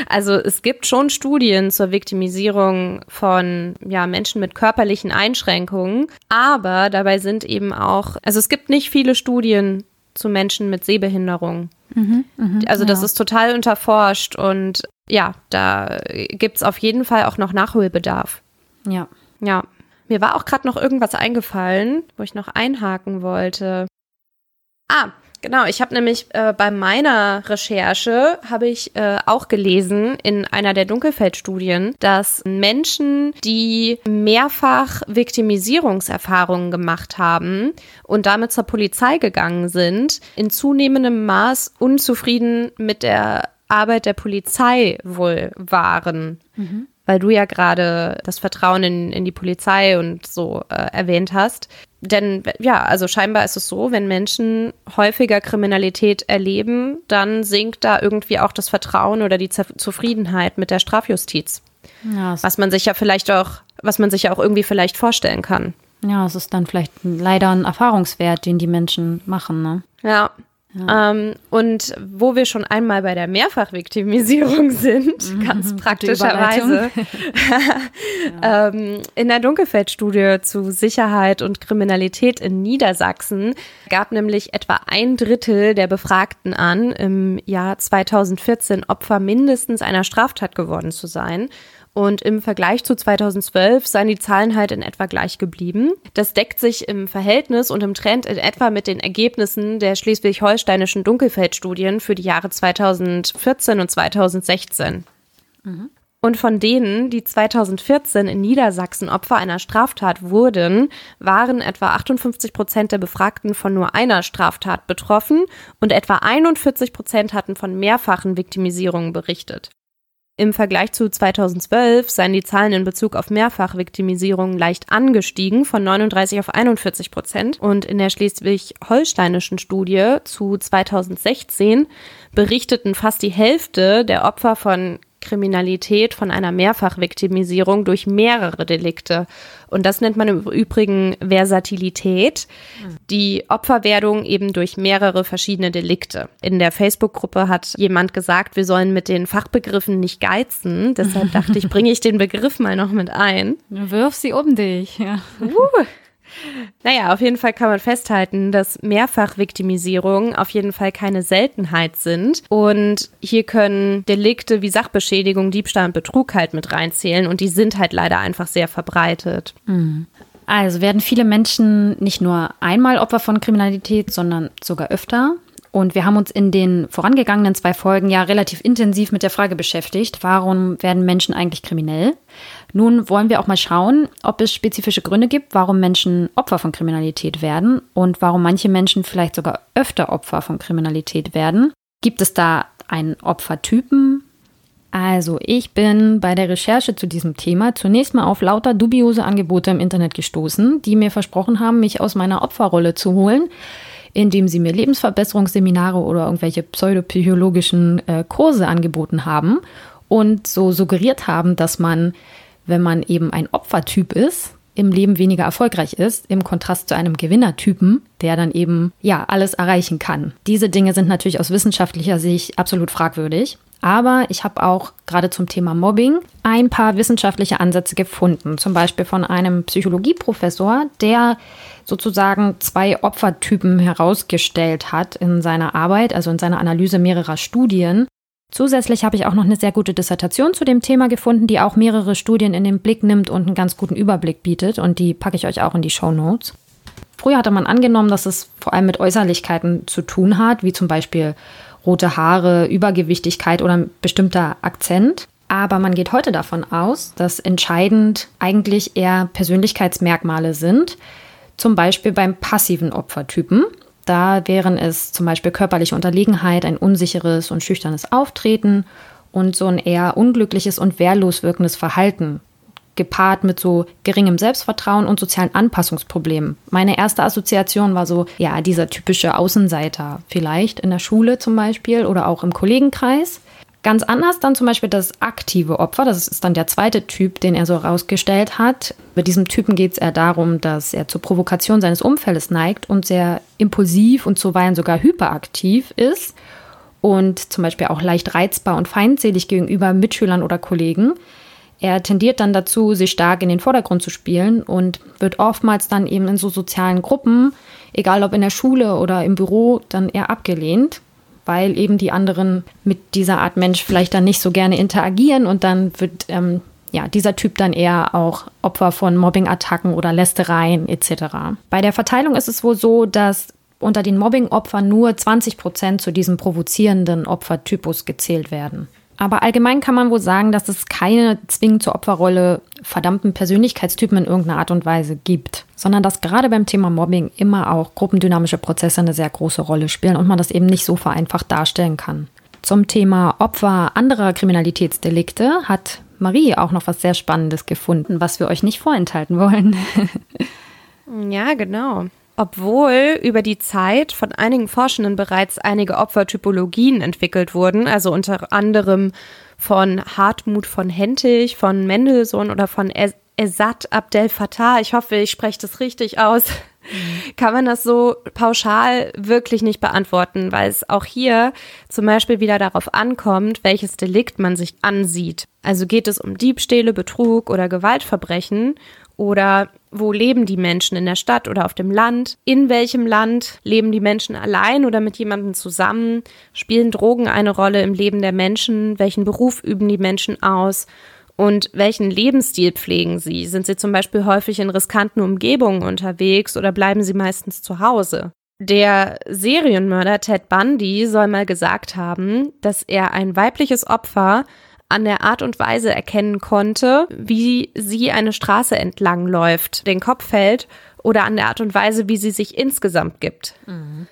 also es gibt schon Studien zur Viktimisierung von Menschen mit körperlichen Einschränkungen, aber dabei sind eben auch, also es gibt nicht viele Studien zu Menschen mit Sehbehinderung. Also das ist total unterforscht und ja, da gibt es auf jeden Fall auch noch Nachholbedarf. Ja. Ja. Mir war auch gerade noch irgendwas eingefallen, wo ich noch einhaken wollte. Genau, ich habe nämlich bei meiner Recherche, habe ich auch gelesen in einer der Dunkelfeldstudien, dass Menschen, die mehrfach Viktimisierungserfahrungen gemacht haben und damit zur Polizei gegangen sind, in zunehmendem Maß unzufrieden mit der Arbeit der Polizei wohl waren. Weil du ja gerade das Vertrauen in die Polizei und so erwähnt hast. Denn ja, also scheinbar ist es so, wenn Menschen häufiger Kriminalität erleben, dann sinkt da irgendwie auch das Vertrauen oder die Zufriedenheit mit der Strafjustiz. Ja, was man sich ja auch irgendwie vielleicht vorstellen kann. Ja, es ist dann vielleicht leider ein Erfahrungswert, den die Menschen machen, ne? Ja. Ja. Und wo wir schon einmal bei der Mehrfachviktimisierung sind, ganz praktischerweise, ja. In der Dunkelfeldstudie zu Sicherheit und Kriminalität in Niedersachsen gab nämlich etwa 1/3 der Befragten an, im Jahr 2014 Opfer mindestens einer Straftat geworden zu sein. Und im Vergleich zu 2012 seien die Zahlen halt in etwa gleich geblieben. Das deckt sich im Verhältnis und im Trend in etwa mit den Ergebnissen der schleswig-holsteinischen Dunkelfeldstudien für die Jahre 2014 und 2016. Mhm. Und von denen, die 2014 in Niedersachsen Opfer einer Straftat wurden, waren etwa 58% der Befragten von nur einer Straftat betroffen und etwa 41% hatten von mehrfachen Viktimisierungen berichtet. Im Vergleich zu 2012 seien die Zahlen in Bezug auf Mehrfachviktimisierungen leicht angestiegen, von 39 auf 41%. Und in der schleswig-holsteinischen Studie zu 2016 berichteten fast die Hälfte der Opfer von Kriminalität von einer Mehrfachviktimisierung durch mehrere Delikte. Und das nennt man im Übrigen Versatilität, die Opferwerdung eben durch mehrere verschiedene Delikte. In der Facebook-Gruppe hat jemand gesagt, wir sollen mit den Fachbegriffen nicht geizen. Deshalb dachte ich, bringe ich den Begriff mal noch mit ein. Wirf sie um dich. Ja. Naja, auf jeden Fall kann man festhalten, dass Mehrfachviktimisierungen auf jeden Fall keine Seltenheit sind. Und hier können Delikte wie Sachbeschädigung, Diebstahl und Betrug halt mit reinzählen. Und die sind halt leider einfach sehr verbreitet. Also werden viele Menschen nicht nur einmal Opfer von Kriminalität, sondern sogar öfter. Und wir haben uns in den vorangegangenen 2 Folgen ja relativ intensiv mit der Frage beschäftigt, warum werden Menschen eigentlich kriminell? Nun wollen wir auch mal schauen, ob es spezifische Gründe gibt, warum Menschen Opfer von Kriminalität werden und warum manche Menschen vielleicht sogar öfter Opfer von Kriminalität werden. Gibt es da einen Opfertypen? Also ich bin bei der Recherche zu diesem Thema zunächst mal auf lauter dubiose Angebote im Internet gestoßen, die mir versprochen haben, mich aus meiner Opferrolle zu holen, indem sie mir Lebensverbesserungsseminare oder irgendwelche pseudopsychologischen Kurse angeboten haben und so suggeriert haben, dass man, wenn man eben ein Opfertyp ist, im Leben weniger erfolgreich ist, im Kontrast zu einem Gewinnertypen, der dann eben ja alles erreichen kann. Diese Dinge sind natürlich aus wissenschaftlicher Sicht absolut fragwürdig. Aber ich habe auch gerade zum Thema Mobbing ein paar wissenschaftliche Ansätze gefunden. Zum Beispiel von einem Psychologieprofessor, der sozusagen 2 Opfertypen herausgestellt hat in seiner Arbeit, also in seiner Analyse mehrerer Studien. Zusätzlich habe ich auch noch eine sehr gute Dissertation zu dem Thema gefunden, die auch mehrere Studien in den Blick nimmt und einen ganz guten Überblick bietet. Und die packe ich euch auch in die Shownotes. Früher hatte man angenommen, dass es vor allem mit Äußerlichkeiten zu tun hat, wie zum Beispiel rote Haare, Übergewichtigkeit oder ein bestimmter Akzent. Aber man geht heute davon aus, dass entscheidend eigentlich eher Persönlichkeitsmerkmale sind. Zum Beispiel beim passiven Opfertypen. Da wären es zum Beispiel körperliche Unterlegenheit, ein unsicheres und schüchternes Auftreten und so ein eher unglückliches und wehrlos wirkendes Verhalten, gepaart mit so geringem Selbstvertrauen und sozialen Anpassungsproblemen. Meine erste Assoziation war so, ja, dieser typische Außenseiter vielleicht in der Schule zum Beispiel oder auch im Kollegenkreis. Ganz anders dann zum Beispiel das aktive Opfer, das ist dann der zweite Typ, den er so herausgestellt hat. Bei diesem Typen geht es eher darum, dass er zur Provokation seines Umfeldes neigt und sehr impulsiv und zuweilen sogar hyperaktiv ist und zum Beispiel auch leicht reizbar und feindselig gegenüber Mitschülern oder Kollegen. Er tendiert dann dazu, sich stark in den Vordergrund zu spielen und wird oftmals dann eben in so sozialen Gruppen, egal ob in der Schule oder im Büro, dann eher abgelehnt, weil eben die anderen mit dieser Art Mensch vielleicht dann nicht so gerne interagieren und dann wird dieser Typ dann eher auch Opfer von Mobbing-Attacken oder Lästereien etc. Bei der Verteilung ist es wohl so, dass unter den Mobbing-Opfern nur 20% zu diesem provozierenden Opfertypus gezählt werden. Aber allgemein kann man wohl sagen, dass es keine zwingend zur Opferrolle verdammten Persönlichkeitstypen in irgendeiner Art und Weise gibt, sondern dass gerade beim Thema Mobbing immer auch gruppendynamische Prozesse eine sehr große Rolle spielen und man das eben nicht so vereinfacht darstellen kann. Zum Thema Opfer anderer Kriminalitätsdelikte hat Marie auch noch was sehr Spannendes gefunden, was wir euch nicht vorenthalten wollen. Ja, genau. Obwohl über die Zeit von einigen Forschenden bereits einige Opfertypologien entwickelt wurden, also unter anderem von Hartmut von Hentig, von Mendelssohn oder von Esat Abdel Fattah. Ich hoffe, ich spreche das richtig aus. kann man das so pauschal wirklich nicht beantworten, weil es auch hier zum Beispiel wieder darauf ankommt, welches Delikt man sich ansieht. Also geht es um Diebstähle, Betrug oder Gewaltverbrechen oder wo leben die Menschen in der Stadt oder auf dem Land? In welchem Land leben die Menschen allein oder mit jemandem zusammen? Spielen Drogen eine Rolle im Leben der Menschen? Welchen Beruf üben die Menschen aus? Und welchen Lebensstil pflegen sie? Sind sie zum Beispiel häufig in riskanten Umgebungen unterwegs oder bleiben sie meistens zu Hause? Der Serienmörder Ted Bundy soll mal gesagt haben, dass er ein weibliches Opfer an der Art und Weise erkennen konnte, wie sie eine Straße entlang läuft, den Kopf hält oder an der Art und Weise, wie sie sich insgesamt gibt. Mhm.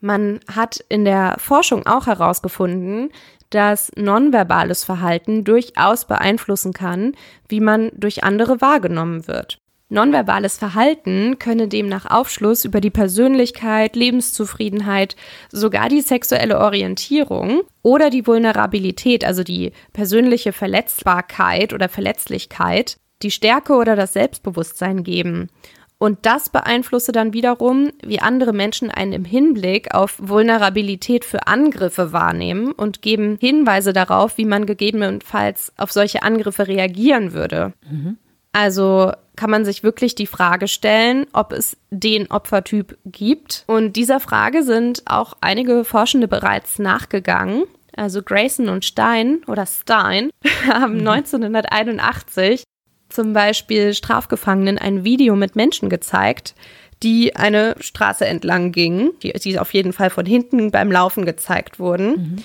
Man hat in der Forschung auch herausgefunden, dass nonverbales Verhalten durchaus beeinflussen kann, wie man durch andere wahrgenommen wird. Nonverbales Verhalten könne demnach Aufschluss über die Persönlichkeit, Lebenszufriedenheit, sogar die sexuelle Orientierung oder die Vulnerabilität, also die persönliche Verletzbarkeit oder Verletzlichkeit, die Stärke oder das Selbstbewusstsein geben. Und das beeinflusse dann wiederum, wie andere Menschen einen im Hinblick auf Vulnerabilität für Angriffe wahrnehmen und geben Hinweise darauf, wie man gegebenenfalls auf solche Angriffe reagieren würde. Mhm. Also kann man sich wirklich die Frage stellen, ob es den Opfertyp gibt. Und dieser Frage sind auch einige Forschende bereits nachgegangen. Also Grayson und Stein haben 1981 zum Beispiel Strafgefangenen ein Video mit Menschen gezeigt, die eine Straße entlang gingen, die auf jeden Fall von hinten beim Laufen gezeigt wurden. Mhm.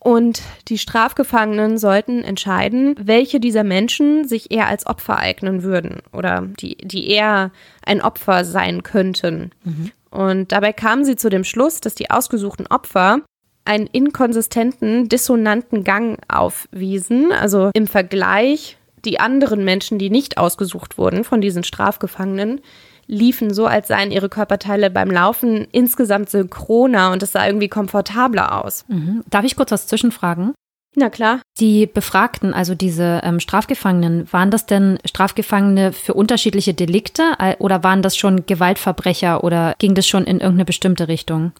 Und die Strafgefangenen sollten entscheiden, welche dieser Menschen sich eher als Opfer eignen würden oder die eher ein Opfer sein könnten. Mhm. Und dabei kamen sie zu dem Schluss, dass die ausgesuchten Opfer einen inkonsistenten, dissonanten Gang aufwiesen, also im Vergleich. Die anderen Menschen, die nicht ausgesucht wurden von diesen Strafgefangenen, liefen so, als seien ihre Körperteile beim Laufen insgesamt synchroner und es sah irgendwie komfortabler aus. Mhm. Darf ich kurz was zwischenfragen? Na klar. Die Befragten, also diese Strafgefangenen, waren das denn Strafgefangene für unterschiedliche Delikte oder waren das schon Gewaltverbrecher oder ging das schon in irgendeine bestimmte Richtung?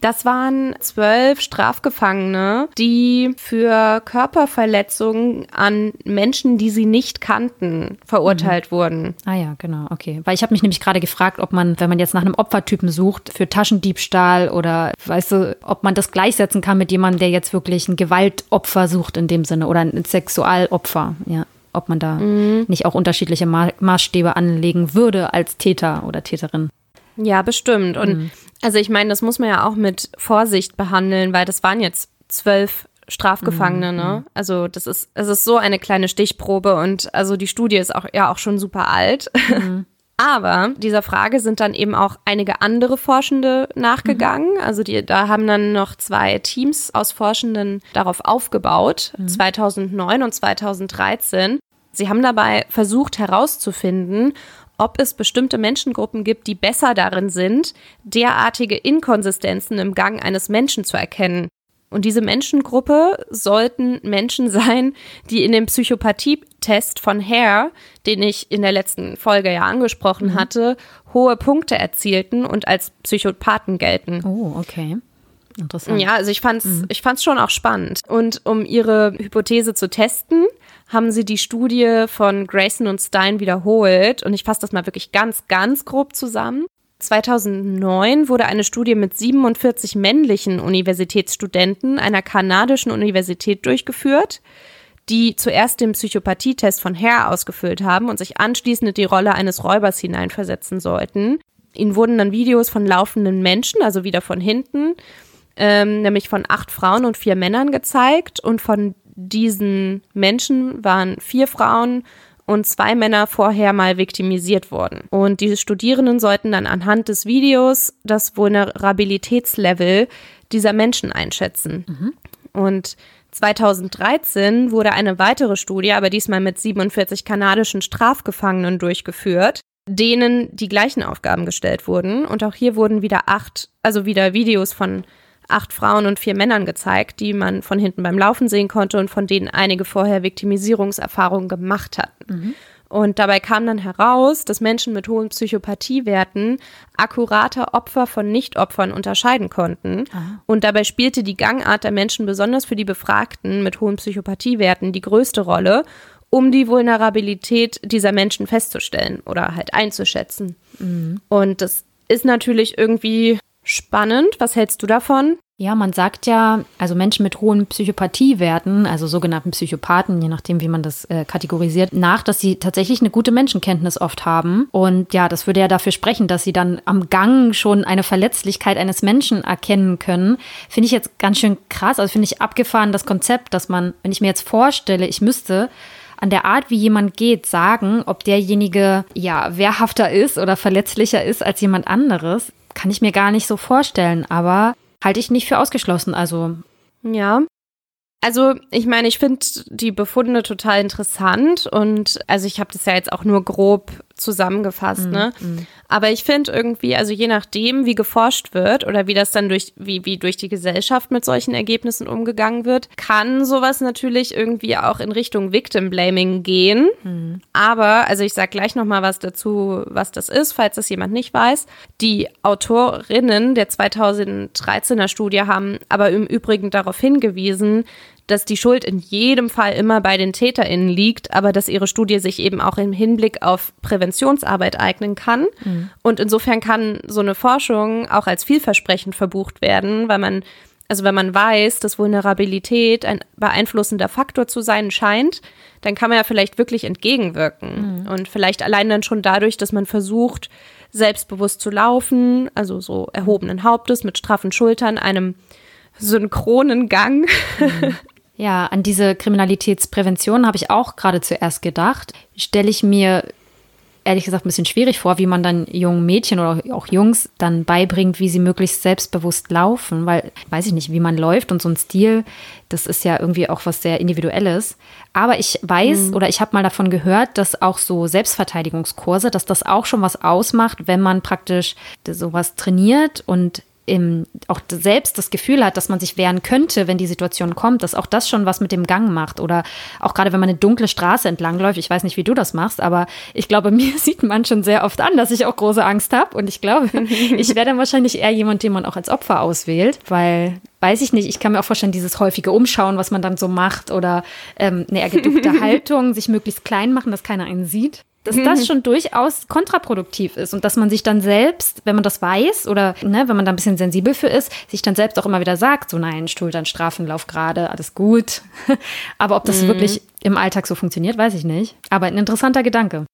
Das waren 12 Strafgefangene, die für Körperverletzungen an Menschen, die sie nicht kannten, verurteilt wurden. Ah ja, genau, okay. Weil ich habe mich nämlich gerade gefragt, ob man, wenn man jetzt nach einem Opfertypen sucht, für Taschendiebstahl oder, weißt du, ob man das gleichsetzen kann mit jemandem, der jetzt wirklich ein Gewaltopfer sucht in dem Sinne oder ein Sexualopfer, ja. Ob man da nicht auch unterschiedliche Maßstäbe anlegen würde als Täter oder Täterin. Ja, bestimmt. Und also ich meine, das muss man ja auch mit Vorsicht behandeln, weil das waren jetzt 12 Strafgefangene, ne? Also es ist so eine kleine Stichprobe und also die Studie ist auch schon super alt. Mhm. Aber dieser Frage sind dann eben auch einige andere Forschende nachgegangen. Mhm. Also da haben dann noch 2 Teams aus Forschenden darauf aufgebaut, 2009 und 2013. Sie haben dabei versucht herauszufinden, ob es bestimmte Menschengruppen gibt, die besser darin sind, derartige Inkonsistenzen im Gang eines Menschen zu erkennen. Und diese Menschengruppe sollten Menschen sein, die in dem Psychopathietest von Hare, den ich in der letzten Folge ja angesprochen hatte, hohe Punkte erzielten und als Psychopathen gelten. Oh, okay. Interessant. Ja, also ich fand's schon auch spannend. Und um ihre Hypothese zu testen, haben sie die Studie von Grayson und Stein wiederholt. Und ich fasse das mal wirklich ganz, ganz grob zusammen. 2009 wurde eine Studie mit 47 männlichen Universitätsstudenten einer kanadischen Universität durchgeführt, die zuerst den Psychopathietest von Hare ausgefüllt haben und sich anschließend in die Rolle eines Räubers hineinversetzen sollten. Ihnen wurden dann Videos von laufenden Menschen, also wieder von hinten, nämlich von 8 Frauen und 4 Männern gezeigt und von diesen Menschen waren 4 Frauen und 2 Männer vorher mal victimisiert worden. Und diese Studierenden sollten dann anhand des Videos das Vulnerabilitätslevel dieser Menschen einschätzen. Mhm. Und 2013 wurde eine weitere Studie, aber diesmal mit 47 kanadischen Strafgefangenen durchgeführt, denen die gleichen Aufgaben gestellt wurden. Und auch hier wurden wieder Videos von 8 Frauen und 4 Männern gezeigt, die man von hinten beim Laufen sehen konnte und von denen einige vorher Viktimisierungserfahrungen gemacht hatten. Mhm. Und dabei kam dann heraus, dass Menschen mit hohen Psychopathiewerten akkurater Opfer von Nichtopfern unterscheiden konnten. Ah. Und dabei spielte die Gangart der Menschen besonders für die Befragten mit hohen Psychopathiewerten die größte Rolle, um die Vulnerabilität dieser Menschen festzustellen oder halt einzuschätzen. Mhm. Und das ist natürlich irgendwie spannend. Was hältst du davon? Ja, man sagt ja, also Menschen mit hohen Psychopathiewerten, also sogenannten Psychopathen, je nachdem, wie man das kategorisiert, dass sie tatsächlich eine gute Menschenkenntnis oft haben. Und ja, das würde ja dafür sprechen, dass sie dann am Gang schon eine Verletzlichkeit eines Menschen erkennen können. Finde ich jetzt ganz schön krass, also finde ich abgefahren das Konzept, dass man, wenn ich mir jetzt vorstelle, ich müsste an der Art, wie jemand geht, sagen, ob derjenige ja wehrhafter ist oder verletzlicher ist als jemand anderes, kann ich mir gar nicht so vorstellen, aber halte ich nicht für ausgeschlossen, also. Ja, also ich meine, ich finde die Befunde total interessant und also ich habe das ja jetzt auch nur grob zusammengefasst, ne? Aber ich finde irgendwie, also je nachdem, wie geforscht wird oder wie das dann wie durch die Gesellschaft mit solchen Ergebnissen umgegangen wird, kann sowas natürlich irgendwie auch in Richtung Victim Blaming gehen. Aber, also ich sage gleich nochmal was dazu, was das ist, falls das jemand nicht weiß. Die Autorinnen der 2013er Studie haben aber im Übrigen darauf hingewiesen, dass die Schuld in jedem Fall immer bei den TäterInnen liegt, aber dass ihre Studie sich eben auch im Hinblick auf Präventionsarbeit eignen kann. Und insofern kann so eine Forschung auch als vielversprechend verbucht werden, weil man, also wenn man weiß, dass Vulnerabilität ein beeinflussender Faktor zu sein scheint, dann kann man ja vielleicht wirklich entgegenwirken. Und vielleicht allein dann schon dadurch, dass man versucht, selbstbewusst zu laufen, also so erhobenen Hauptes, mit straffen Schultern, einem synchronen Gang. Ja, an diese Kriminalitätsprävention habe ich auch gerade zuerst gedacht. Stelle ich mir ehrlich gesagt ein bisschen schwierig vor, wie man dann jungen Mädchen oder auch Jungs dann beibringt, wie sie möglichst selbstbewusst laufen, weil, weiß ich nicht, wie man läuft und so ein Stil, das ist ja irgendwie auch was sehr Individuelles. Aber ich weiß oder ich habe mal davon gehört, dass auch so Selbstverteidigungskurse, dass das auch schon was ausmacht, wenn man praktisch sowas trainiert und auch selbst das Gefühl hat, dass man sich wehren könnte, wenn die Situation kommt, dass auch das schon was mit dem Gang macht. Oder auch gerade, wenn man eine dunkle Straße entlangläuft, ich weiß nicht, wie du das machst, aber ich glaube, mir sieht man schon sehr oft an, dass ich auch große Angst habe. Und ich glaube, ich wäre dann wahrscheinlich eher jemand, den man auch als Opfer auswählt, weil, weiß ich nicht, ich kann mir auch vorstellen, dieses häufige Umschauen, was man dann so macht oder eine eher geduckte Haltung, sich möglichst klein machen, dass keiner einen sieht. Dass das schon durchaus kontraproduktiv ist und dass man sich dann selbst, wenn man das weiß oder ne, wenn man da ein bisschen sensibel für ist, sich dann selbst auch immer wieder sagt, so nein, Schultern straffen, lauf gerade, alles gut. Aber ob das wirklich im Alltag so funktioniert, weiß ich nicht. Aber ein interessanter Gedanke.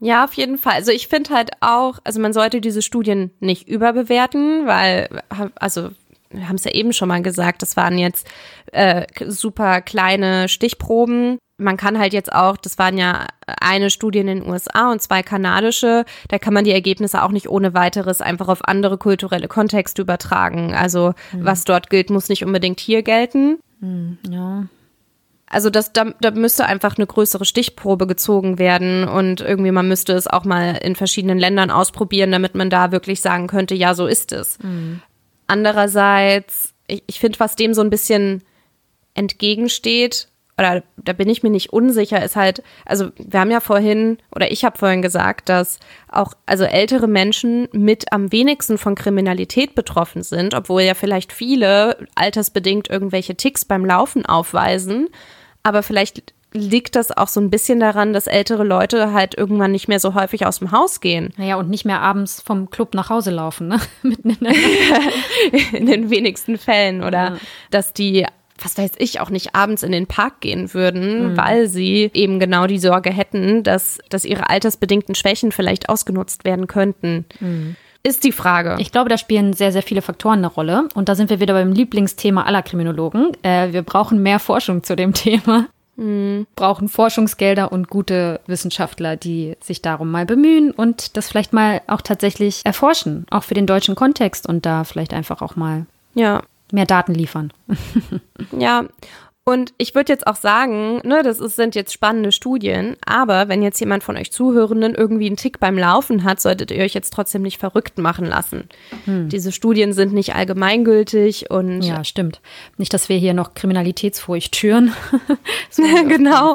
Ja, auf jeden Fall. Also ich finde halt auch, also man sollte diese Studien nicht überbewerten, weil, also wir haben es ja eben schon mal gesagt, das waren jetzt super kleine Stichproben. Man kann halt jetzt auch, das waren ja eine Studie in den USA und 2 kanadische, da kann man die Ergebnisse auch nicht ohne weiteres einfach auf andere kulturelle Kontexte übertragen. Also was dort gilt, muss nicht unbedingt hier gelten. Ja. Also da müsste einfach eine größere Stichprobe gezogen werden und irgendwie man müsste es auch mal in verschiedenen Ländern ausprobieren, damit man da wirklich sagen könnte, ja, so ist es. Andererseits, ich finde, was dem so ein bisschen entgegensteht, oder da bin ich mir nicht unsicher, ist halt, also wir haben ja vorhin, oder ich habe vorhin gesagt, dass auch also ältere Menschen mit am wenigsten von Kriminalität betroffen sind, obwohl ja vielleicht viele altersbedingt irgendwelche Ticks beim Laufen aufweisen. Aber vielleicht liegt das auch so ein bisschen daran, dass ältere Leute halt irgendwann nicht mehr so häufig aus dem Haus gehen. Naja, und nicht mehr abends vom Club nach Hause laufen, ne? Mitten in der Nacht. In den wenigsten Fällen. Oder dass die, was weiß ich, auch nicht abends in den Park gehen würden, weil sie eben genau die Sorge hätten, dass ihre altersbedingten Schwächen vielleicht ausgenutzt werden könnten. Ist die Frage. Ich glaube, da spielen sehr, sehr viele Faktoren eine Rolle. Und da sind wir wieder beim Lieblingsthema aller Kriminologen. Wir brauchen mehr Forschung zu dem Thema. Brauchen Forschungsgelder und gute Wissenschaftler, die sich darum mal bemühen und das vielleicht mal auch tatsächlich erforschen, auch für den deutschen Kontext und da vielleicht einfach auch mal mehr Daten liefern. Ja, und ich würde jetzt auch sagen, ne, das sind jetzt spannende Studien, aber wenn jetzt jemand von euch Zuhörenden irgendwie einen Tick beim Laufen hat, solltet ihr euch jetzt trotzdem nicht verrückt machen lassen. Diese Studien sind nicht allgemeingültig und ja, stimmt. Nicht, dass wir hier noch Kriminalitätsfurcht schüren. Genau.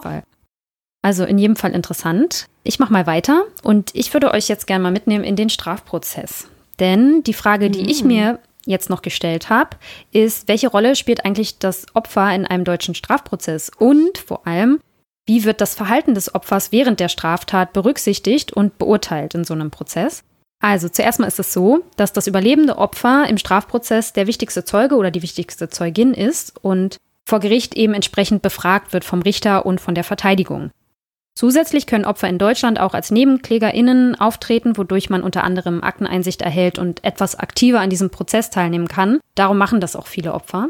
Also in jedem Fall interessant. Ich mache mal weiter und ich würde euch jetzt gerne mal mitnehmen in den Strafprozess. Denn die Frage, die ich mir jetzt noch gestellt habe, ist, welche Rolle spielt eigentlich das Opfer in einem deutschen Strafprozess? Und vor allem, wie wird das Verhalten des Opfers während der Straftat berücksichtigt und beurteilt in so einem Prozess? Also zuerst mal ist es so, dass das überlebende Opfer im Strafprozess der wichtigste Zeuge oder die wichtigste Zeugin ist und vor Gericht eben entsprechend befragt wird vom Richter und von der Verteidigung. Zusätzlich können Opfer in Deutschland auch als NebenklägerInnen auftreten, wodurch man unter anderem Akteneinsicht erhält und etwas aktiver an diesem Prozess teilnehmen kann. Darum machen das auch viele Opfer.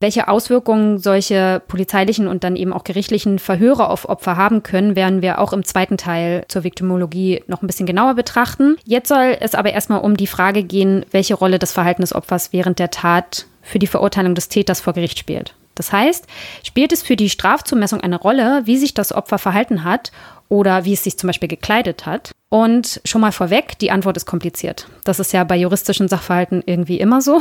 Welche Auswirkungen solche polizeilichen und dann eben auch gerichtlichen Verhöre auf Opfer haben können, werden wir auch im zweiten Teil zur Viktimologie noch ein bisschen genauer betrachten. Jetzt soll es aber erstmal um die Frage gehen, welche Rolle das Verhalten des Opfers während der Tat für die Verurteilung des Täters vor Gericht spielt. Das heißt, spielt es für die Strafzumessung eine Rolle, wie sich das Opfer verhalten hat oder wie es sich zum Beispiel gekleidet hat? Und schon mal vorweg, die Antwort ist kompliziert. Das ist ja bei juristischen Sachverhalten irgendwie immer so.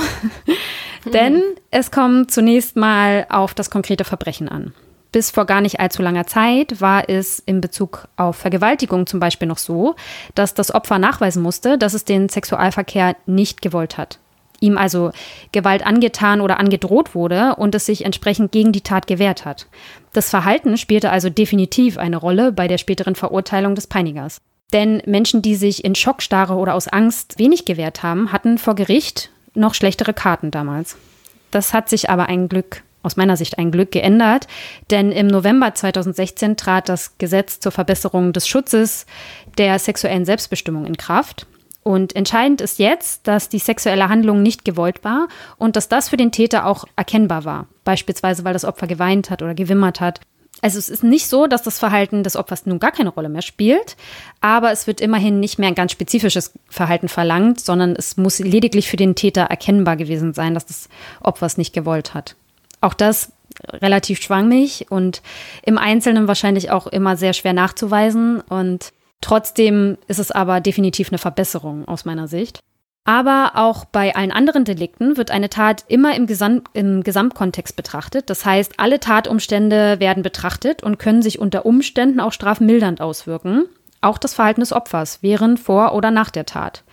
Denn es kommt zunächst mal auf das konkrete Verbrechen an. Bis vor gar nicht allzu langer Zeit war es in Bezug auf Vergewaltigung zum Beispiel noch so, dass das Opfer nachweisen musste, dass es den Sexualverkehr nicht gewollt hat. Ihm also Gewalt angetan oder angedroht wurde und es sich entsprechend gegen die Tat gewehrt hat. Das Verhalten spielte also definitiv eine Rolle bei der späteren Verurteilung des Peinigers. Denn Menschen, die sich in Schockstarre oder aus Angst wenig gewehrt haben, hatten vor Gericht noch schlechtere Karten damals. Das hat sich aber aus meiner Sicht ein Glück geändert, denn im November 2016 trat das Gesetz zur Verbesserung des Schutzes der sexuellen Selbstbestimmung in Kraft. Und entscheidend ist jetzt, dass die sexuelle Handlung nicht gewollt war und dass das für den Täter auch erkennbar war. Beispielsweise, weil das Opfer geweint hat oder gewimmert hat. Also es ist nicht so, dass das Verhalten des Opfers nun gar keine Rolle mehr spielt, aber es wird immerhin nicht mehr ein ganz spezifisches Verhalten verlangt, sondern es muss lediglich für den Täter erkennbar gewesen sein, dass das Opfer es nicht gewollt hat. Auch das relativ schwammig und im Einzelnen wahrscheinlich auch immer sehr schwer nachzuweisen und trotzdem ist es aber definitiv eine Verbesserung aus meiner Sicht. Aber auch bei allen anderen Delikten wird eine Tat immer im Gesamtkontext betrachtet. Das heißt, alle Tatumstände werden betrachtet und können sich unter Umständen auch strafmildernd auswirken. Auch das Verhalten des Opfers während, vor oder nach der Tat.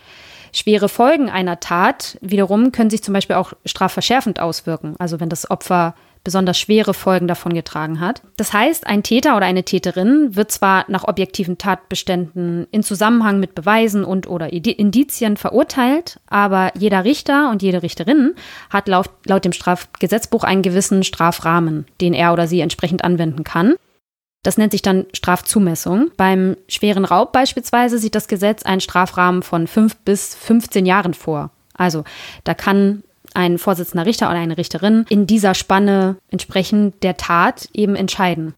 Schwere Folgen einer Tat wiederum können sich zum Beispiel auch strafverschärfend auswirken. Also wenn das Opfer besonders schwere Folgen davon getragen hat. Das heißt, ein Täter oder eine Täterin wird zwar nach objektiven Tatbeständen in Zusammenhang mit Beweisen und oder Indizien verurteilt, aber jeder Richter und jede Richterin hat laut dem Strafgesetzbuch einen gewissen Strafrahmen, den er oder sie entsprechend anwenden kann. Das nennt sich dann Strafzumessung. Beim schweren Raub beispielsweise sieht das Gesetz einen Strafrahmen von 5 bis 15 Jahren vor. Also da kann ein vorsitzender Richter oder eine Richterin in dieser Spanne entsprechend der Tat eben entscheiden.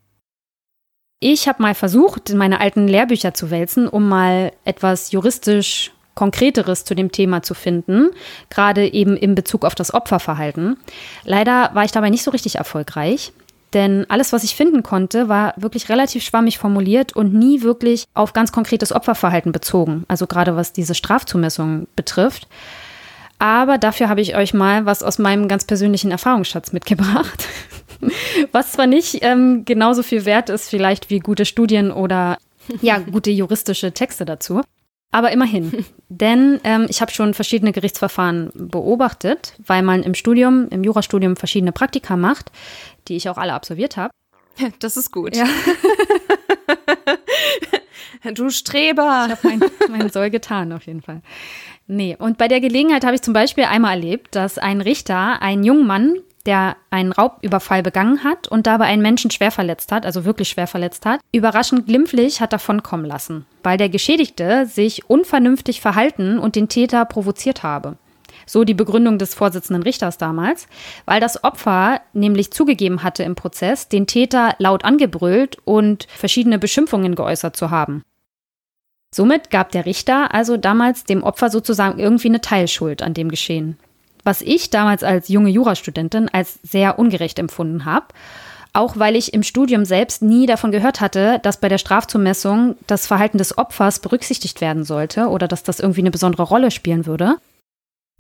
Ich habe mal versucht, in meine alten Lehrbücher zu wälzen, um mal etwas juristisch Konkreteres zu dem Thema zu finden, gerade eben in Bezug auf das Opferverhalten. Leider war ich dabei nicht so richtig erfolgreich, denn alles, was ich finden konnte, war wirklich relativ schwammig formuliert und nie wirklich auf ganz konkretes Opferverhalten bezogen, also gerade was diese Strafzumessung betrifft. Aber dafür habe ich euch mal was aus meinem ganz persönlichen Erfahrungsschatz mitgebracht, was zwar nicht genauso viel wert ist vielleicht wie gute Studien oder ja gute juristische Texte dazu, aber immerhin. Denn ich habe schon verschiedene Gerichtsverfahren beobachtet, weil man im Jurastudium verschiedene Praktika macht, die ich auch alle absolviert habe. Das ist gut. Ja. Du Streber! Ich habe mein Soll getan, auf jeden Fall. Nee, und bei der Gelegenheit habe ich zum Beispiel einmal erlebt, dass ein Richter einen jungen Mann, der einen Raubüberfall begangen hat und dabei einen Menschen schwer verletzt hat, also wirklich schwer verletzt hat, überraschend glimpflich hat davonkommen lassen, weil der Geschädigte sich unvernünftig verhalten und den Täter provoziert habe. So die Begründung des vorsitzenden Richters damals, weil das Opfer nämlich zugegeben hatte im Prozess, den Täter laut angebrüllt und verschiedene Beschimpfungen geäußert zu haben. Somit gab der Richter also damals dem Opfer sozusagen irgendwie eine Teilschuld an dem Geschehen. Was ich damals als junge Jurastudentin als sehr ungerecht empfunden habe, auch weil ich im Studium selbst nie davon gehört hatte, dass bei der Strafzumessung das Verhalten des Opfers berücksichtigt werden sollte oder dass das irgendwie eine besondere Rolle spielen würde.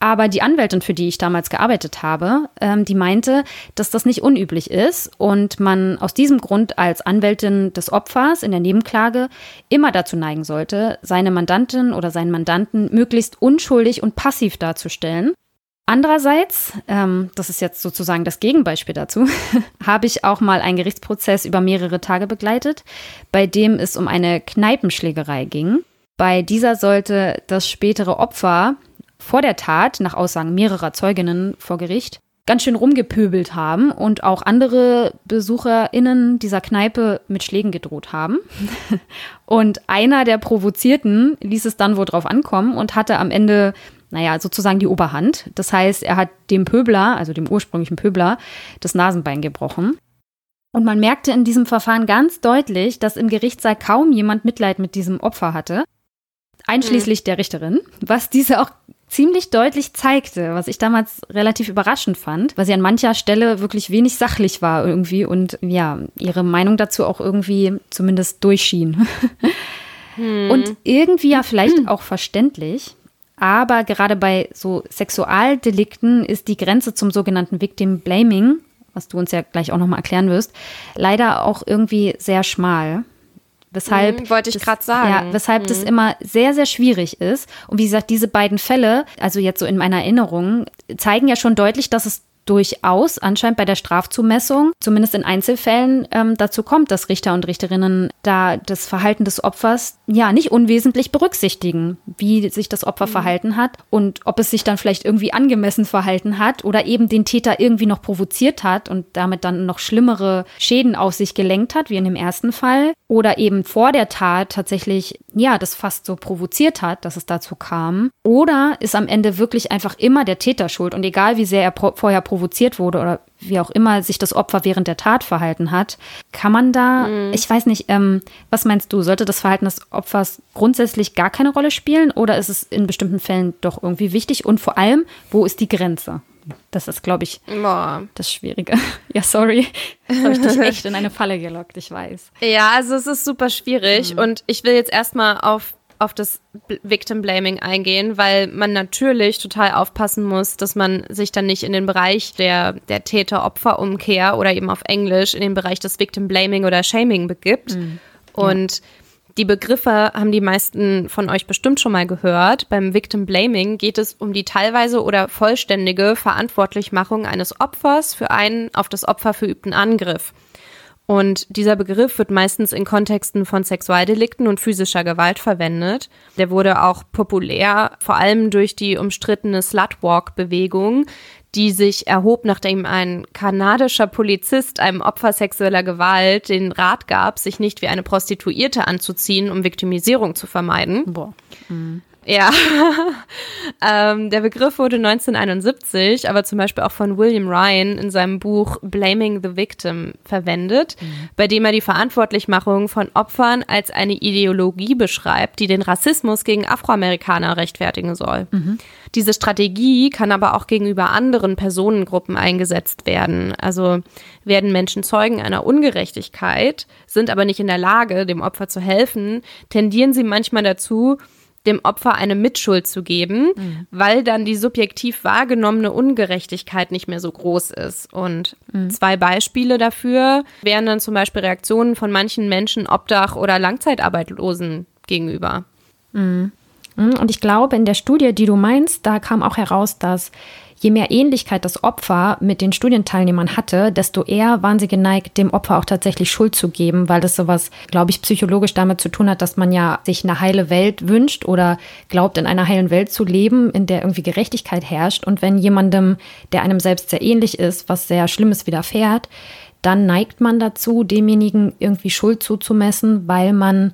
Aber die Anwältin, für die ich damals gearbeitet habe, die meinte, dass das nicht unüblich ist und man aus diesem Grund als Anwältin des Opfers in der Nebenklage immer dazu neigen sollte, seine Mandantin oder seinen Mandanten möglichst unschuldig und passiv darzustellen. Andererseits, das ist jetzt sozusagen das Gegenbeispiel dazu, habe ich auch mal einen Gerichtsprozess über mehrere Tage begleitet, bei dem es um eine Kneipenschlägerei ging. Bei dieser sollte das spätere Opfer vor der Tat, nach Aussagen mehrerer Zeuginnen vor Gericht, ganz schön rumgepöbelt haben und auch andere BesucherInnen dieser Kneipe mit Schlägen gedroht haben. Und einer der Provozierten ließ es dann wohl drauf ankommen und hatte am Ende, naja, sozusagen die Oberhand. Das heißt, er hat dem Pöbler, also dem ursprünglichen Pöbler, das Nasenbein gebrochen. Und man merkte in diesem Verfahren ganz deutlich, dass im Gerichtssaal kaum jemand Mitleid mit diesem Opfer hatte, einschließlich der Richterin, was diese auch ziemlich deutlich zeigte, was ich damals relativ überraschend fand, weil sie an mancher Stelle wirklich wenig sachlich war irgendwie und ja, ihre Meinung dazu auch irgendwie zumindest durchschien. Und irgendwie ja vielleicht auch verständlich, aber gerade bei so Sexualdelikten ist die Grenze zum sogenannten Victim Blaming, was du uns ja gleich auch nochmal erklären wirst, leider auch irgendwie sehr schmal. Weshalb wollte ich gerade sagen. Ja, weshalb das immer sehr, sehr schwierig ist. Und wie gesagt, diese beiden Fälle, also jetzt so in meiner Erinnerung, zeigen ja schon deutlich, dass es durchaus anscheinend bei der Strafzumessung, zumindest in Einzelfällen, dazu kommt, dass Richter und Richterinnen da das Verhalten des Opfers ja nicht unwesentlich berücksichtigen, wie sich das Opfer verhalten hat und ob es sich dann vielleicht irgendwie angemessen verhalten hat oder eben den Täter irgendwie noch provoziert hat und damit dann noch schlimmere Schäden auf sich gelenkt hat, wie in dem ersten Fall, oder eben vor der Tat tatsächlich, ja, das fast so provoziert hat, dass es dazu kam, oder ist am Ende wirklich einfach immer der Täter schuld und egal, wie sehr er vorher provoziert wurde oder wie auch immer sich das Opfer während der Tat verhalten hat, kann man da, ich weiß nicht, was meinst du, sollte das Verhalten des Opfers grundsätzlich gar keine Rolle spielen oder ist es in bestimmten Fällen doch irgendwie wichtig und vor allem, wo ist die Grenze? Das ist, glaube ich, das Schwierige. Ja, sorry, jetzt habe ich dich echt in eine Falle gelockt, ich weiß. Ja, also es ist super schwierig und ich will jetzt erstmal auf das Victim-Blaming eingehen, weil man natürlich total aufpassen muss, dass man sich dann nicht in den Bereich der Täter-Opfer-Umkehr oder eben auf Englisch in den Bereich des Victim-Blaming oder Shaming begibt. Und die Begriffe haben die meisten von euch bestimmt schon mal gehört. Beim Victim-Blaming geht es um die teilweise oder vollständige Verantwortlichmachung eines Opfers für einen auf das Opfer verübten Angriff. Und dieser Begriff wird meistens in Kontexten von Sexualdelikten und physischer Gewalt verwendet. Der wurde auch populär, vor allem durch die umstrittene Slutwalk-Bewegung, die sich erhob, nachdem ein kanadischer Polizist einem Opfer sexueller Gewalt den Rat gab, sich nicht wie eine Prostituierte anzuziehen, um Viktimisierung zu vermeiden. Boah. Ja, der Begriff wurde 1971, aber zum Beispiel auch von William Ryan in seinem Buch Blaming the Victim verwendet, bei dem er die Verantwortlichmachung von Opfern als eine Ideologie beschreibt, die den Rassismus gegen Afroamerikaner rechtfertigen soll. Diese Strategie kann aber auch gegenüber anderen Personengruppen eingesetzt werden. Also werden Menschen Zeugen einer Ungerechtigkeit, sind aber nicht in der Lage, dem Opfer zu helfen, tendieren sie manchmal dazu, dem Opfer eine Mitschuld zu geben, weil dann die subjektiv wahrgenommene Ungerechtigkeit nicht mehr so groß ist. Und zwei Beispiele dafür wären dann zum Beispiel Reaktionen von manchen Menschen Obdach- oder Langzeitarbeitslosen gegenüber. Und ich glaube, in der Studie, die du meinst, da kam auch heraus, dass je mehr Ähnlichkeit das Opfer mit den Studienteilnehmern hatte, desto eher waren sie geneigt, dem Opfer auch tatsächlich Schuld zu geben, weil das sowas, glaube ich, psychologisch damit zu tun hat, dass man ja sich eine heile Welt wünscht oder glaubt, in einer heilen Welt zu leben, in der irgendwie Gerechtigkeit herrscht. Und wenn jemandem, der einem selbst sehr ähnlich ist, was sehr Schlimmes widerfährt, dann neigt man dazu, demjenigen irgendwie Schuld zuzumessen, weil man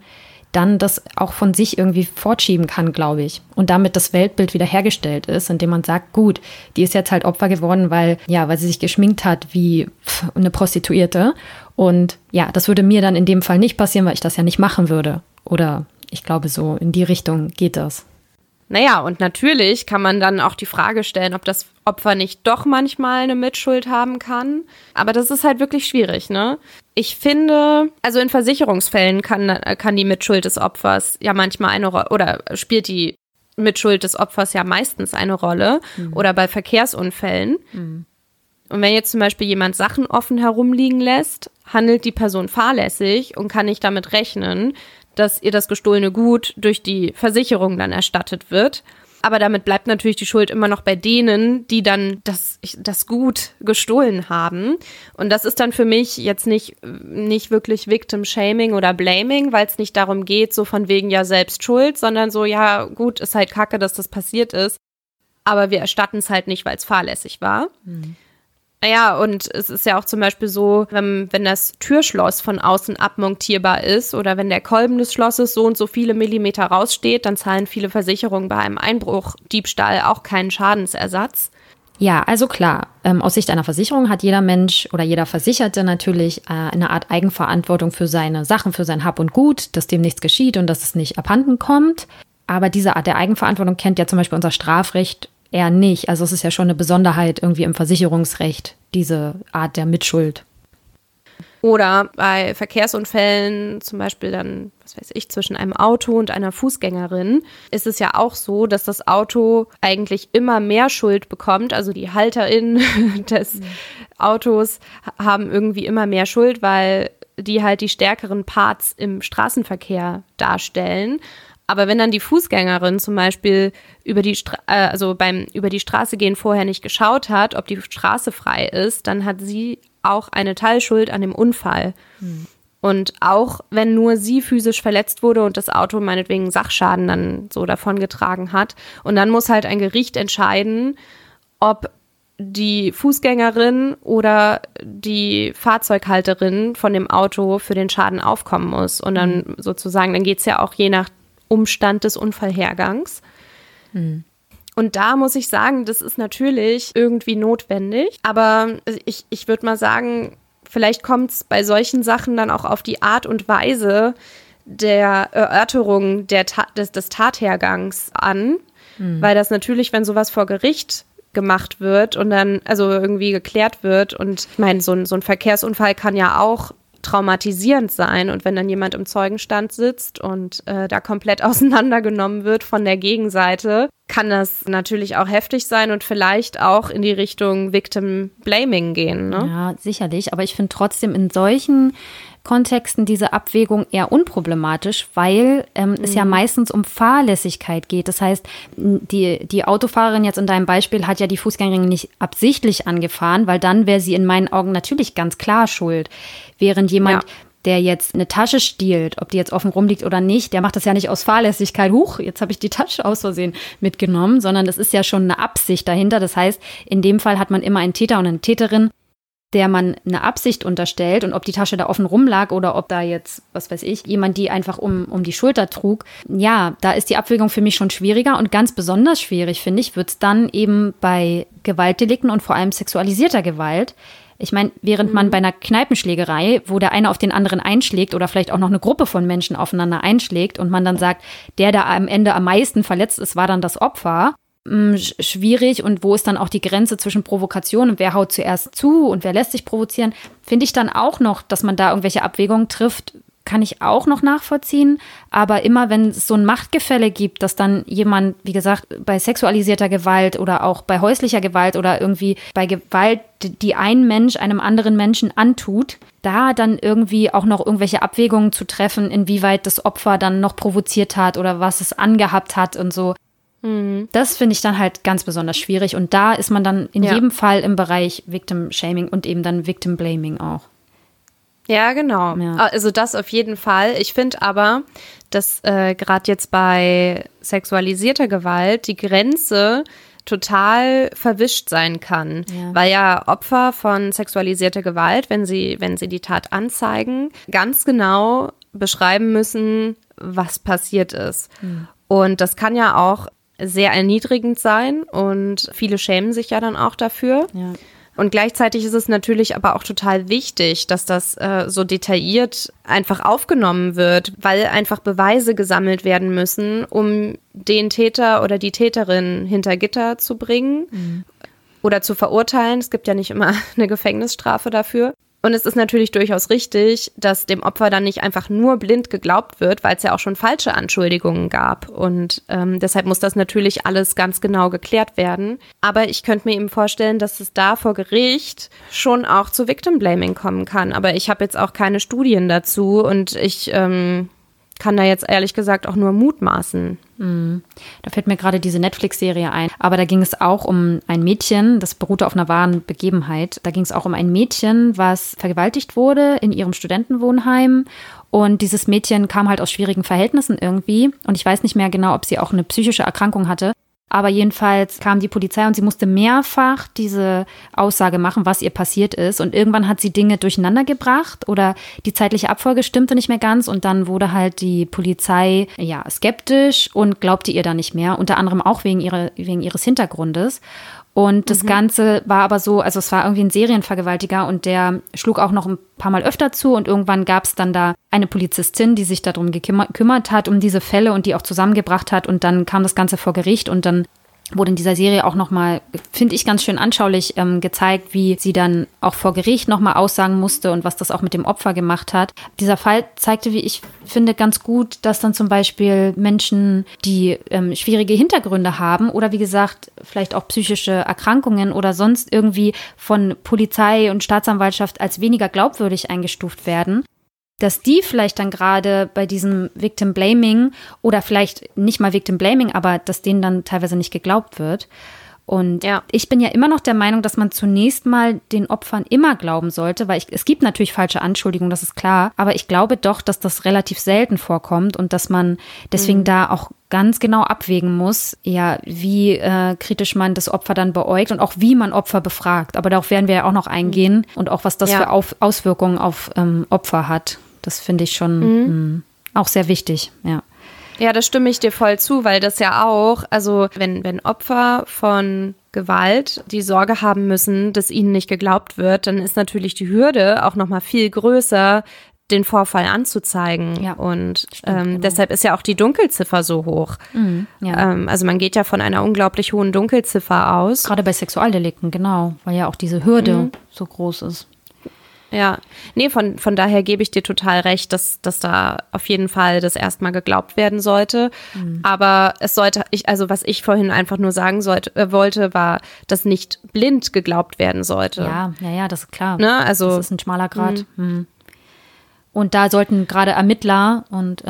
dann das auch von sich irgendwie fortschieben kann, glaube ich. Und damit das Weltbild wiederhergestellt ist, indem man sagt, gut, die ist jetzt halt Opfer geworden, weil sie sich geschminkt hat wie eine Prostituierte. Und ja, das würde mir dann in dem Fall nicht passieren, weil ich das ja nicht machen würde. Oder ich glaube, so in die Richtung geht das. Naja, und natürlich kann man dann auch die Frage stellen, ob das Opfer nicht doch manchmal eine Mitschuld haben kann. Aber das ist halt wirklich schwierig, ne? Ich finde, also in Versicherungsfällen kann die Mitschuld des Opfers ja manchmal eine Rolle, oder spielt die Mitschuld des Opfers ja meistens eine Rolle, oder bei Verkehrsunfällen. Und wenn jetzt zum Beispiel jemand Sachen offen herumliegen lässt, handelt die Person fahrlässig und kann nicht damit rechnen, dass ihr das gestohlene Gut durch die Versicherung dann erstattet wird. Aber damit bleibt natürlich die Schuld immer noch bei denen, die dann das Gut gestohlen haben. Und das ist dann für mich jetzt nicht wirklich Victim-Shaming oder Blaming, weil es nicht darum geht, so von wegen ja selbst schuld, sondern so, ja gut, ist halt kacke, dass das passiert ist. Aber wir erstatten es halt nicht, weil es fahrlässig war. Naja, und es ist ja auch zum Beispiel so, wenn das Türschloss von außen abmontierbar ist oder wenn der Kolben des Schlosses so und so viele Millimeter raussteht, dann zahlen viele Versicherungen bei einem Einbruch, Diebstahl auch keinen Schadensersatz. Ja, also klar, aus Sicht einer Versicherung hat jeder Mensch oder jeder Versicherte natürlich eine Art Eigenverantwortung für seine Sachen, für sein Hab und Gut, dass dem nichts geschieht und dass es nicht abhanden kommt. Aber diese Art der Eigenverantwortung kennt ja zum Beispiel unser Strafrecht eher nicht. Also es ist ja schon eine Besonderheit irgendwie im Versicherungsrecht, diese Art der Mitschuld. Oder bei Verkehrsunfällen, zum Beispiel dann, was weiß ich, zwischen einem Auto und einer Fußgängerin, ist es ja auch so, dass das Auto eigentlich immer mehr Schuld bekommt. Also die HalterInnen des Autos haben irgendwie immer mehr Schuld, weil die halt die stärkeren Parts im Straßenverkehr darstellen. Aber wenn dann die Fußgängerin zum Beispiel über die Straße gehen vorher nicht geschaut hat, ob die Straße frei ist, dann hat sie auch eine Teilschuld an dem Unfall. Und auch wenn nur sie physisch verletzt wurde und das Auto meinetwegen Sachschaden dann so davongetragen hat. Und dann muss halt ein Gericht entscheiden, ob die Fußgängerin oder die Fahrzeughalterin von dem Auto für den Schaden aufkommen muss. Und dann sozusagen, dann geht es ja auch je nach Umstand des Unfallhergangs. Und da muss ich sagen, das ist natürlich irgendwie notwendig, aber ich würde mal sagen, vielleicht kommt es bei solchen Sachen dann auch auf die Art und Weise der Erörterung des Tathergangs an, weil das natürlich, wenn sowas vor Gericht gemacht wird und dann also irgendwie geklärt wird, und ich meine, so ein Verkehrsunfall kann ja auch traumatisierend sein, und wenn dann jemand im Zeugenstand sitzt und da komplett auseinandergenommen wird von der Gegenseite, kann das natürlich auch heftig sein und vielleicht auch in die Richtung Victim Blaming gehen. Ne? Ja, sicherlich, aber ich finde trotzdem in solchen Kontexten diese Abwägung eher unproblematisch, weil es ja meistens um Fahrlässigkeit geht. Das heißt, die Autofahrerin jetzt in deinem Beispiel hat ja die Fußgängerin nicht absichtlich angefahren, weil dann wäre sie in meinen Augen natürlich ganz klar schuld. Während jemand, der jetzt eine Tasche stiehlt, ob die jetzt offen rumliegt oder nicht, der macht das ja nicht aus Fahrlässigkeit. Huch, jetzt habe ich die Tasche aus Versehen mitgenommen, sondern das ist ja schon eine Absicht dahinter. Das heißt, in dem Fall hat man immer einen Täter und eine Täterin, der man eine Absicht unterstellt, und ob die Tasche da offen rumlag oder ob da jetzt, was weiß ich, jemand die einfach um die Schulter trug, ja, da ist die Abwägung für mich schon schwieriger, und ganz besonders schwierig, finde ich, wird es dann eben bei Gewaltdelikten und vor allem sexualisierter Gewalt. Ich meine, während man bei einer Kneipenschlägerei, wo der eine auf den anderen einschlägt oder vielleicht auch noch eine Gruppe von Menschen aufeinander einschlägt und man dann sagt, der da am Ende am meisten verletzt ist, war dann das Opfer, schwierig, und wo ist dann auch die Grenze zwischen Provokation und wer haut zuerst zu und wer lässt sich provozieren, finde ich dann auch noch, dass man da irgendwelche Abwägungen trifft, kann ich auch noch nachvollziehen. Aber immer, wenn es so ein Machtgefälle gibt, dass dann jemand, wie gesagt, bei sexualisierter Gewalt oder auch bei häuslicher Gewalt oder irgendwie bei Gewalt, die ein Mensch einem anderen Menschen antut, da dann irgendwie auch noch irgendwelche Abwägungen zu treffen, inwieweit das Opfer dann noch provoziert hat oder was es angehabt hat und so. Das finde ich dann halt ganz besonders schwierig, und da ist man dann in jedem Fall im Bereich Victim Shaming und eben dann Victim Blaming auch. Ja, genau. Ja. Also das auf jeden Fall. Ich finde aber, dass gerade jetzt bei sexualisierter Gewalt die Grenze total verwischt sein kann, weil ja Opfer von sexualisierter Gewalt, wenn sie die Tat anzeigen, ganz genau beschreiben müssen, was passiert ist. Und das kann ja auch sehr erniedrigend sein, und viele schämen sich ja dann auch dafür. Ja. Und gleichzeitig ist es natürlich aber auch total wichtig, dass das so detailliert einfach aufgenommen wird, weil einfach Beweise gesammelt werden müssen, um den Täter oder die Täterin hinter Gitter zu bringen oder zu verurteilen. Es gibt ja nicht immer eine Gefängnisstrafe dafür. Und es ist natürlich durchaus richtig, dass dem Opfer dann nicht einfach nur blind geglaubt wird, weil es ja auch schon falsche Anschuldigungen gab. Und deshalb muss das natürlich alles ganz genau geklärt werden. Aber ich könnte mir eben vorstellen, dass es da vor Gericht schon auch zu Victim Blaming kommen kann. Aber ich habe jetzt auch keine Studien dazu und ich kann da jetzt ehrlich gesagt auch nur mutmaßen. Da fällt mir gerade diese Netflix-Serie ein. Aber da ging es auch um ein Mädchen, das beruhte auf einer wahren Begebenheit. Da ging es auch um ein Mädchen, was vergewaltigt wurde in ihrem Studentenwohnheim. Und dieses Mädchen kam halt aus schwierigen Verhältnissen irgendwie. Und ich weiß nicht mehr genau, ob sie auch eine psychische Erkrankung hatte. Aber jedenfalls kam die Polizei und sie musste mehrfach diese Aussage machen, was ihr passiert ist. Und irgendwann hat sie Dinge durcheinander gebracht oder die zeitliche Abfolge stimmte nicht mehr ganz. Und dann wurde halt die Polizei ja skeptisch und glaubte ihr da nicht mehr. Unter anderem auch wegen ihres Hintergrundes. Und das Ganze war aber so, also es war irgendwie ein Serienvergewaltiger und der schlug auch noch ein paar Mal öfter zu und irgendwann gab es dann da eine Polizistin, die sich darum gekümmert hat, um diese Fälle und die auch zusammengebracht hat und dann kam das Ganze vor Gericht und dann wurde in dieser Serie auch nochmal, finde ich, ganz schön anschaulich gezeigt, wie sie dann auch vor Gericht nochmal aussagen musste und was das auch mit dem Opfer gemacht hat. Dieser Fall zeigte, wie ich finde, ganz gut, dass dann zum Beispiel Menschen, die schwierige Hintergründe haben oder wie gesagt, vielleicht auch psychische Erkrankungen oder sonst irgendwie von Polizei und Staatsanwaltschaft als weniger glaubwürdig eingestuft werden, dass die vielleicht dann gerade bei diesem Victim Blaming oder vielleicht nicht mal Victim Blaming, aber dass denen dann teilweise nicht geglaubt wird. Und ich bin ja immer noch der Meinung, dass man zunächst mal den Opfern immer glauben sollte, weil es gibt natürlich falsche Anschuldigungen, das ist klar, aber ich glaube doch, dass das relativ selten vorkommt und dass man deswegen da auch ganz genau abwägen muss, ja, wie kritisch man das Opfer dann beäugt und auch wie man Opfer befragt. Aber darauf werden wir ja auch noch eingehen und auch was das für Auswirkungen auf Opfer hat. Das finde ich schon auch sehr wichtig, ja. Ja, das stimme ich dir voll zu, weil das ja auch, also wenn Opfer von Gewalt die Sorge haben müssen, dass ihnen nicht geglaubt wird, dann ist natürlich die Hürde auch nochmal viel größer, den Vorfall anzuzeigen. Ja, und stimmt, genau. Deshalb ist ja auch die Dunkelziffer so hoch. Also man geht ja von einer unglaublich hohen Dunkelziffer aus. Gerade bei Sexualdelikten, genau, weil ja auch diese Hürde so groß ist. Ja, nee, von daher gebe ich dir total recht, dass da auf jeden Fall das erstmal geglaubt werden sollte. Aber es sollte, was ich vorhin einfach nur sagen wollte, war, dass nicht blind geglaubt werden sollte. Ja, das ist klar. Ne? Also, das ist ein schmaler Grat. Und da sollten gerade Ermittler und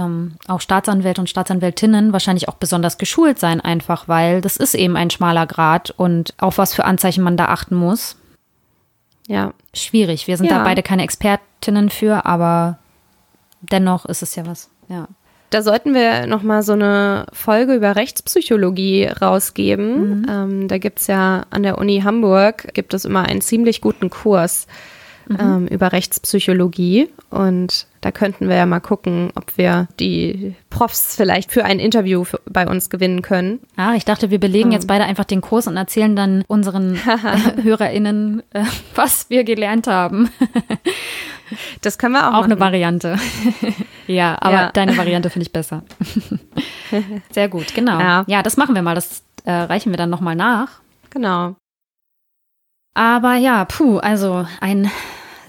auch Staatsanwälte und Staatsanwältinnen wahrscheinlich auch besonders geschult sein, einfach, weil das ist eben ein schmaler Grat und auf was für Anzeichen man da achten muss. Ja, schwierig. Wir sind da beide keine Expertinnen für, aber dennoch ist es ja was. Ja. Da sollten wir nochmal so eine Folge über Rechtspsychologie rausgeben. Da gibt es ja an der Uni Hamburg, gibt es immer einen ziemlich guten Kurs über Rechtspsychologie. Und da könnten wir ja mal gucken, ob wir die Profs vielleicht für ein Interview bei uns gewinnen können. Ah, ich dachte, wir belegen jetzt beide einfach den Kurs und erzählen dann unseren HörerInnen, was wir gelernt haben. Das können wir auch machen. Auch eine Variante. Ja, aber deine Variante finde ich besser. Sehr gut, genau. Ja, das machen wir mal. Das reichen wir dann nochmal nach. Genau. Aber ja, also ein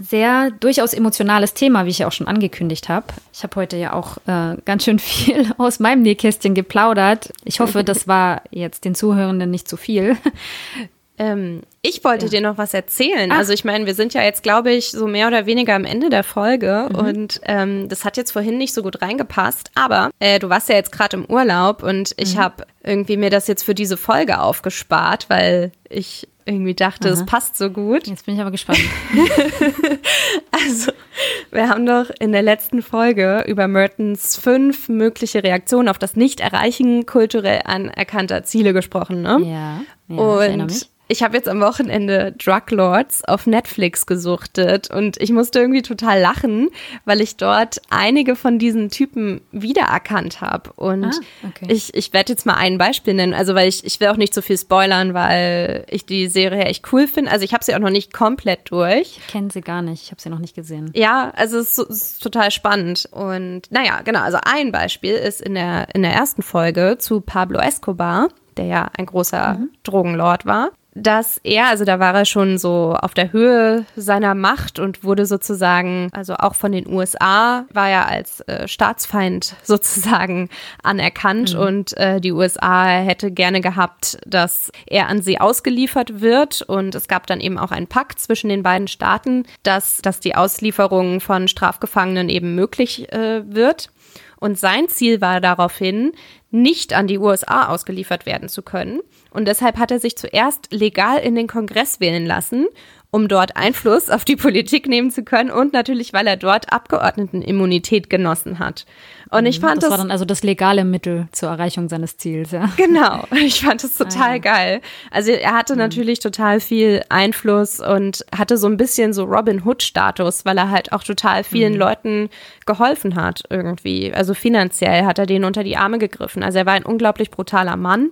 sehr durchaus emotionales Thema, wie ich ja auch schon angekündigt habe. Ich habe heute ja auch ganz schön viel aus meinem Nähkästchen geplaudert. Ich hoffe, das war jetzt den Zuhörenden nicht zu viel. Ich wollte dir noch was erzählen. Ach. Also ich meine, wir sind ja jetzt, glaube ich, so mehr oder weniger am Ende der Folge und das hat jetzt vorhin nicht so gut reingepasst, aber du warst ja jetzt gerade im Urlaub und ich habe irgendwie mir das jetzt für diese Folge aufgespart, weil ich irgendwie dachte, es passt so gut. Jetzt bin ich aber gespannt. Also, wir haben doch in der letzten Folge über Mertens 5 mögliche Reaktionen auf das Nicht-Erreichen kulturell anerkannter Ziele gesprochen, ne? Ja, und ich erinnere mich. Ich habe jetzt am Wochenende Drug Lords auf Netflix gesuchtet und ich musste irgendwie total lachen, weil ich dort einige von diesen Typen wiedererkannt habe. Und ich werde jetzt mal ein Beispiel nennen, also weil ich will auch nicht so viel spoilern, weil ich die Serie echt cool finde. Also ich habe sie auch noch nicht komplett durch. Ich kenne sie gar nicht, ich habe sie noch nicht gesehen. Ja, also es ist total spannend. Und naja, genau, also ein Beispiel ist in der ersten Folge zu Pablo Escobar, der ja ein großer Drogenlord war. dass er, also da war er schon so auf der Höhe seiner Macht und wurde sozusagen, also auch von den USA, war er als Staatsfeind sozusagen anerkannt, und die USA hätte gerne gehabt, dass er an sie ausgeliefert wird, und es gab dann eben auch einen Pakt zwischen den beiden Staaten, dass die Auslieferung von Strafgefangenen eben möglich wird. Und sein Ziel war daraufhin, nicht an die USA ausgeliefert werden zu können. Und deshalb hat er sich zuerst legal in den Kongress wählen lassen, um dort Einfluss auf die Politik nehmen zu können. Und natürlich, weil er dort Abgeordnetenimmunität genossen hat. Und ich fand das war dann also das legale Mittel zur Erreichung seines Ziels, ja. Genau, ich fand das total geil. Also er hatte natürlich total viel Einfluss und hatte so ein bisschen so Robin Hood-Status, weil er halt auch total vielen Leuten geholfen hat irgendwie. Also finanziell hat er denen unter die Arme gegriffen. Also er war ein unglaublich brutaler Mann.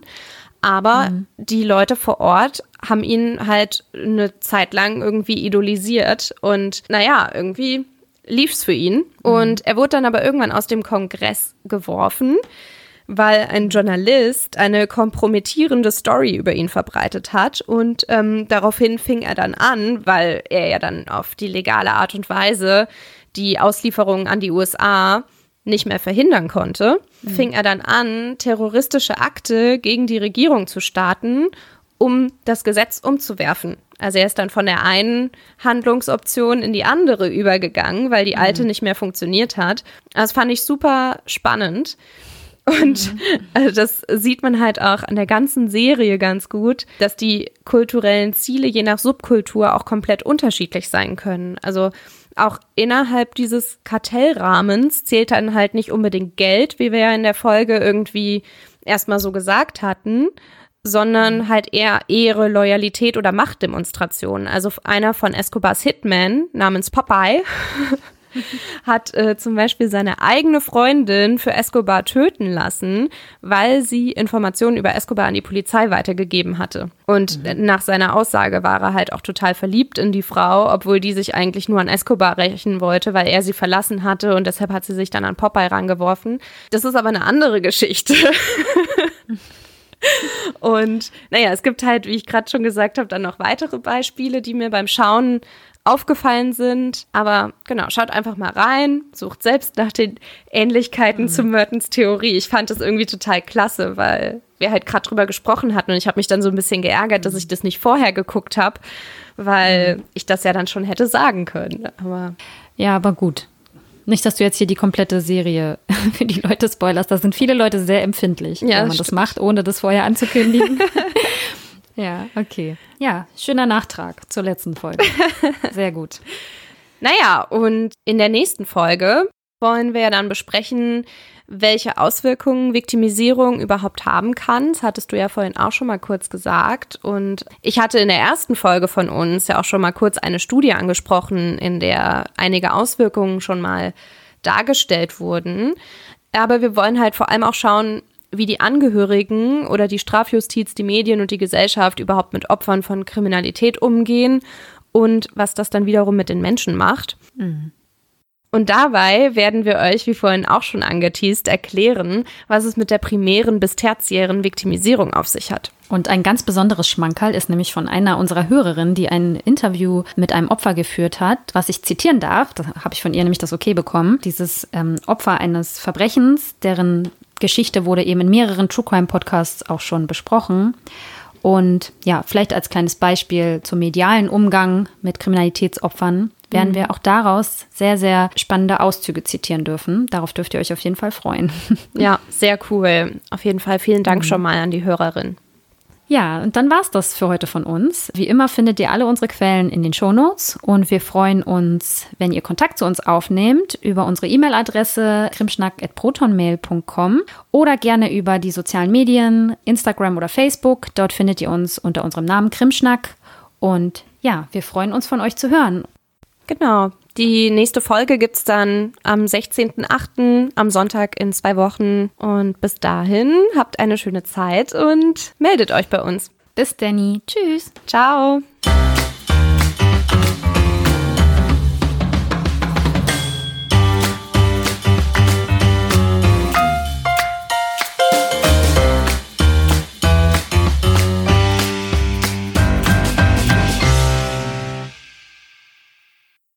Aber die Leute vor Ort haben ihn halt eine Zeit lang irgendwie idolisiert. Und naja, irgendwie lief's für ihn. Und er wurde dann aber irgendwann aus dem Kongress geworfen, weil ein Journalist eine kompromittierende Story über ihn verbreitet hat. Und daraufhin fing er dann an, weil er ja dann auf die legale Art und Weise die Auslieferung an die USA nicht mehr verhindern konnte, fing er dann an, terroristische Akte gegen die Regierung zu starten, um das Gesetz umzuwerfen. Also er ist dann von der einen Handlungsoption in die andere übergegangen, weil die alte nicht mehr funktioniert hat. Das fand ich super spannend. Und also das sieht man halt auch an der ganzen Serie ganz gut, dass die kulturellen Ziele je nach Subkultur auch komplett unterschiedlich sein können. Also auch innerhalb dieses Kartellrahmens zählt dann halt nicht unbedingt Geld, wie wir ja in der Folge irgendwie erstmal so gesagt hatten, sondern halt eher Ehre, Loyalität oder Machtdemonstrationen. Also einer von Escobars Hitmen namens Popeye hat zum Beispiel seine eigene Freundin für Escobar töten lassen, weil sie Informationen über Escobar an die Polizei weitergegeben hatte. Und nach seiner Aussage war er halt auch total verliebt in die Frau, obwohl die sich eigentlich nur an Escobar rächen wollte, weil er sie verlassen hatte, und deshalb hat sie sich dann an Popeye rangeworfen. Das ist aber eine andere Geschichte. Und naja, es gibt halt, wie ich gerade schon gesagt habe, dann noch weitere Beispiele, die mir beim Schauen aufgefallen sind. Aber genau, schaut einfach mal rein, sucht selbst nach den Ähnlichkeiten zu Mertens Theorie. Ich fand das irgendwie total klasse, weil wir halt gerade drüber gesprochen hatten, und ich habe mich dann so ein bisschen geärgert, dass ich das nicht vorher geguckt habe, weil ich das ja dann schon hätte sagen können. Aber ja, aber gut. Nicht, dass du jetzt hier die komplette Serie für die Leute spoilerst. Da sind viele Leute sehr empfindlich, ja, wenn man das macht, ohne das vorher anzukündigen. Ja, okay. Ja, schöner Nachtrag zur letzten Folge. Sehr gut. Naja, und in der nächsten Folge wollen wir dann besprechen, welche Auswirkungen Viktimisierung überhaupt haben kann. Das hattest du ja vorhin auch schon mal kurz gesagt. Und ich hatte in der ersten Folge von uns ja auch schon mal kurz eine Studie angesprochen, in der einige Auswirkungen schon mal dargestellt wurden. Aber wir wollen halt vor allem auch schauen, wie die Angehörigen oder die Strafjustiz, die Medien und die Gesellschaft überhaupt mit Opfern von Kriminalität umgehen und was das dann wiederum mit den Menschen macht. Mhm. Und dabei werden wir euch, wie vorhin auch schon angeteast, erklären, was es mit der primären bis tertiären Viktimisierung auf sich hat. Und ein ganz besonderes Schmankerl ist nämlich von einer unserer Hörerinnen, die ein Interview mit einem Opfer geführt hat, was ich zitieren darf. Da habe ich von ihr nämlich das Okay bekommen. Dieses Opfer eines Verbrechens, deren Geschichte wurde eben in mehreren True-Crime-Podcasts auch schon besprochen. Und ja, vielleicht als kleines Beispiel zum medialen Umgang mit Kriminalitätsopfern werden wir auch daraus sehr, sehr spannende Auszüge zitieren dürfen. Darauf dürft ihr euch auf jeden Fall freuen. Ja, sehr cool. Auf jeden Fall vielen Dank schon mal an die Hörerin. Ja, und dann war's das für heute von uns. Wie immer findet ihr alle unsere Quellen in den Shownotes, und wir freuen uns, wenn ihr Kontakt zu uns aufnehmt über unsere E-Mail-Adresse krimschnack@protonmail.com oder gerne über die sozialen Medien, Instagram oder Facebook. Dort findet ihr uns unter unserem Namen Krimschnack, und ja, wir freuen uns, von euch zu hören. Genau. Die nächste Folge gibt's dann am 16.08. am Sonntag in 2 Wochen. Und bis dahin habt eine schöne Zeit und meldet euch bei uns. Bis Danny. Tschüss. Ciao.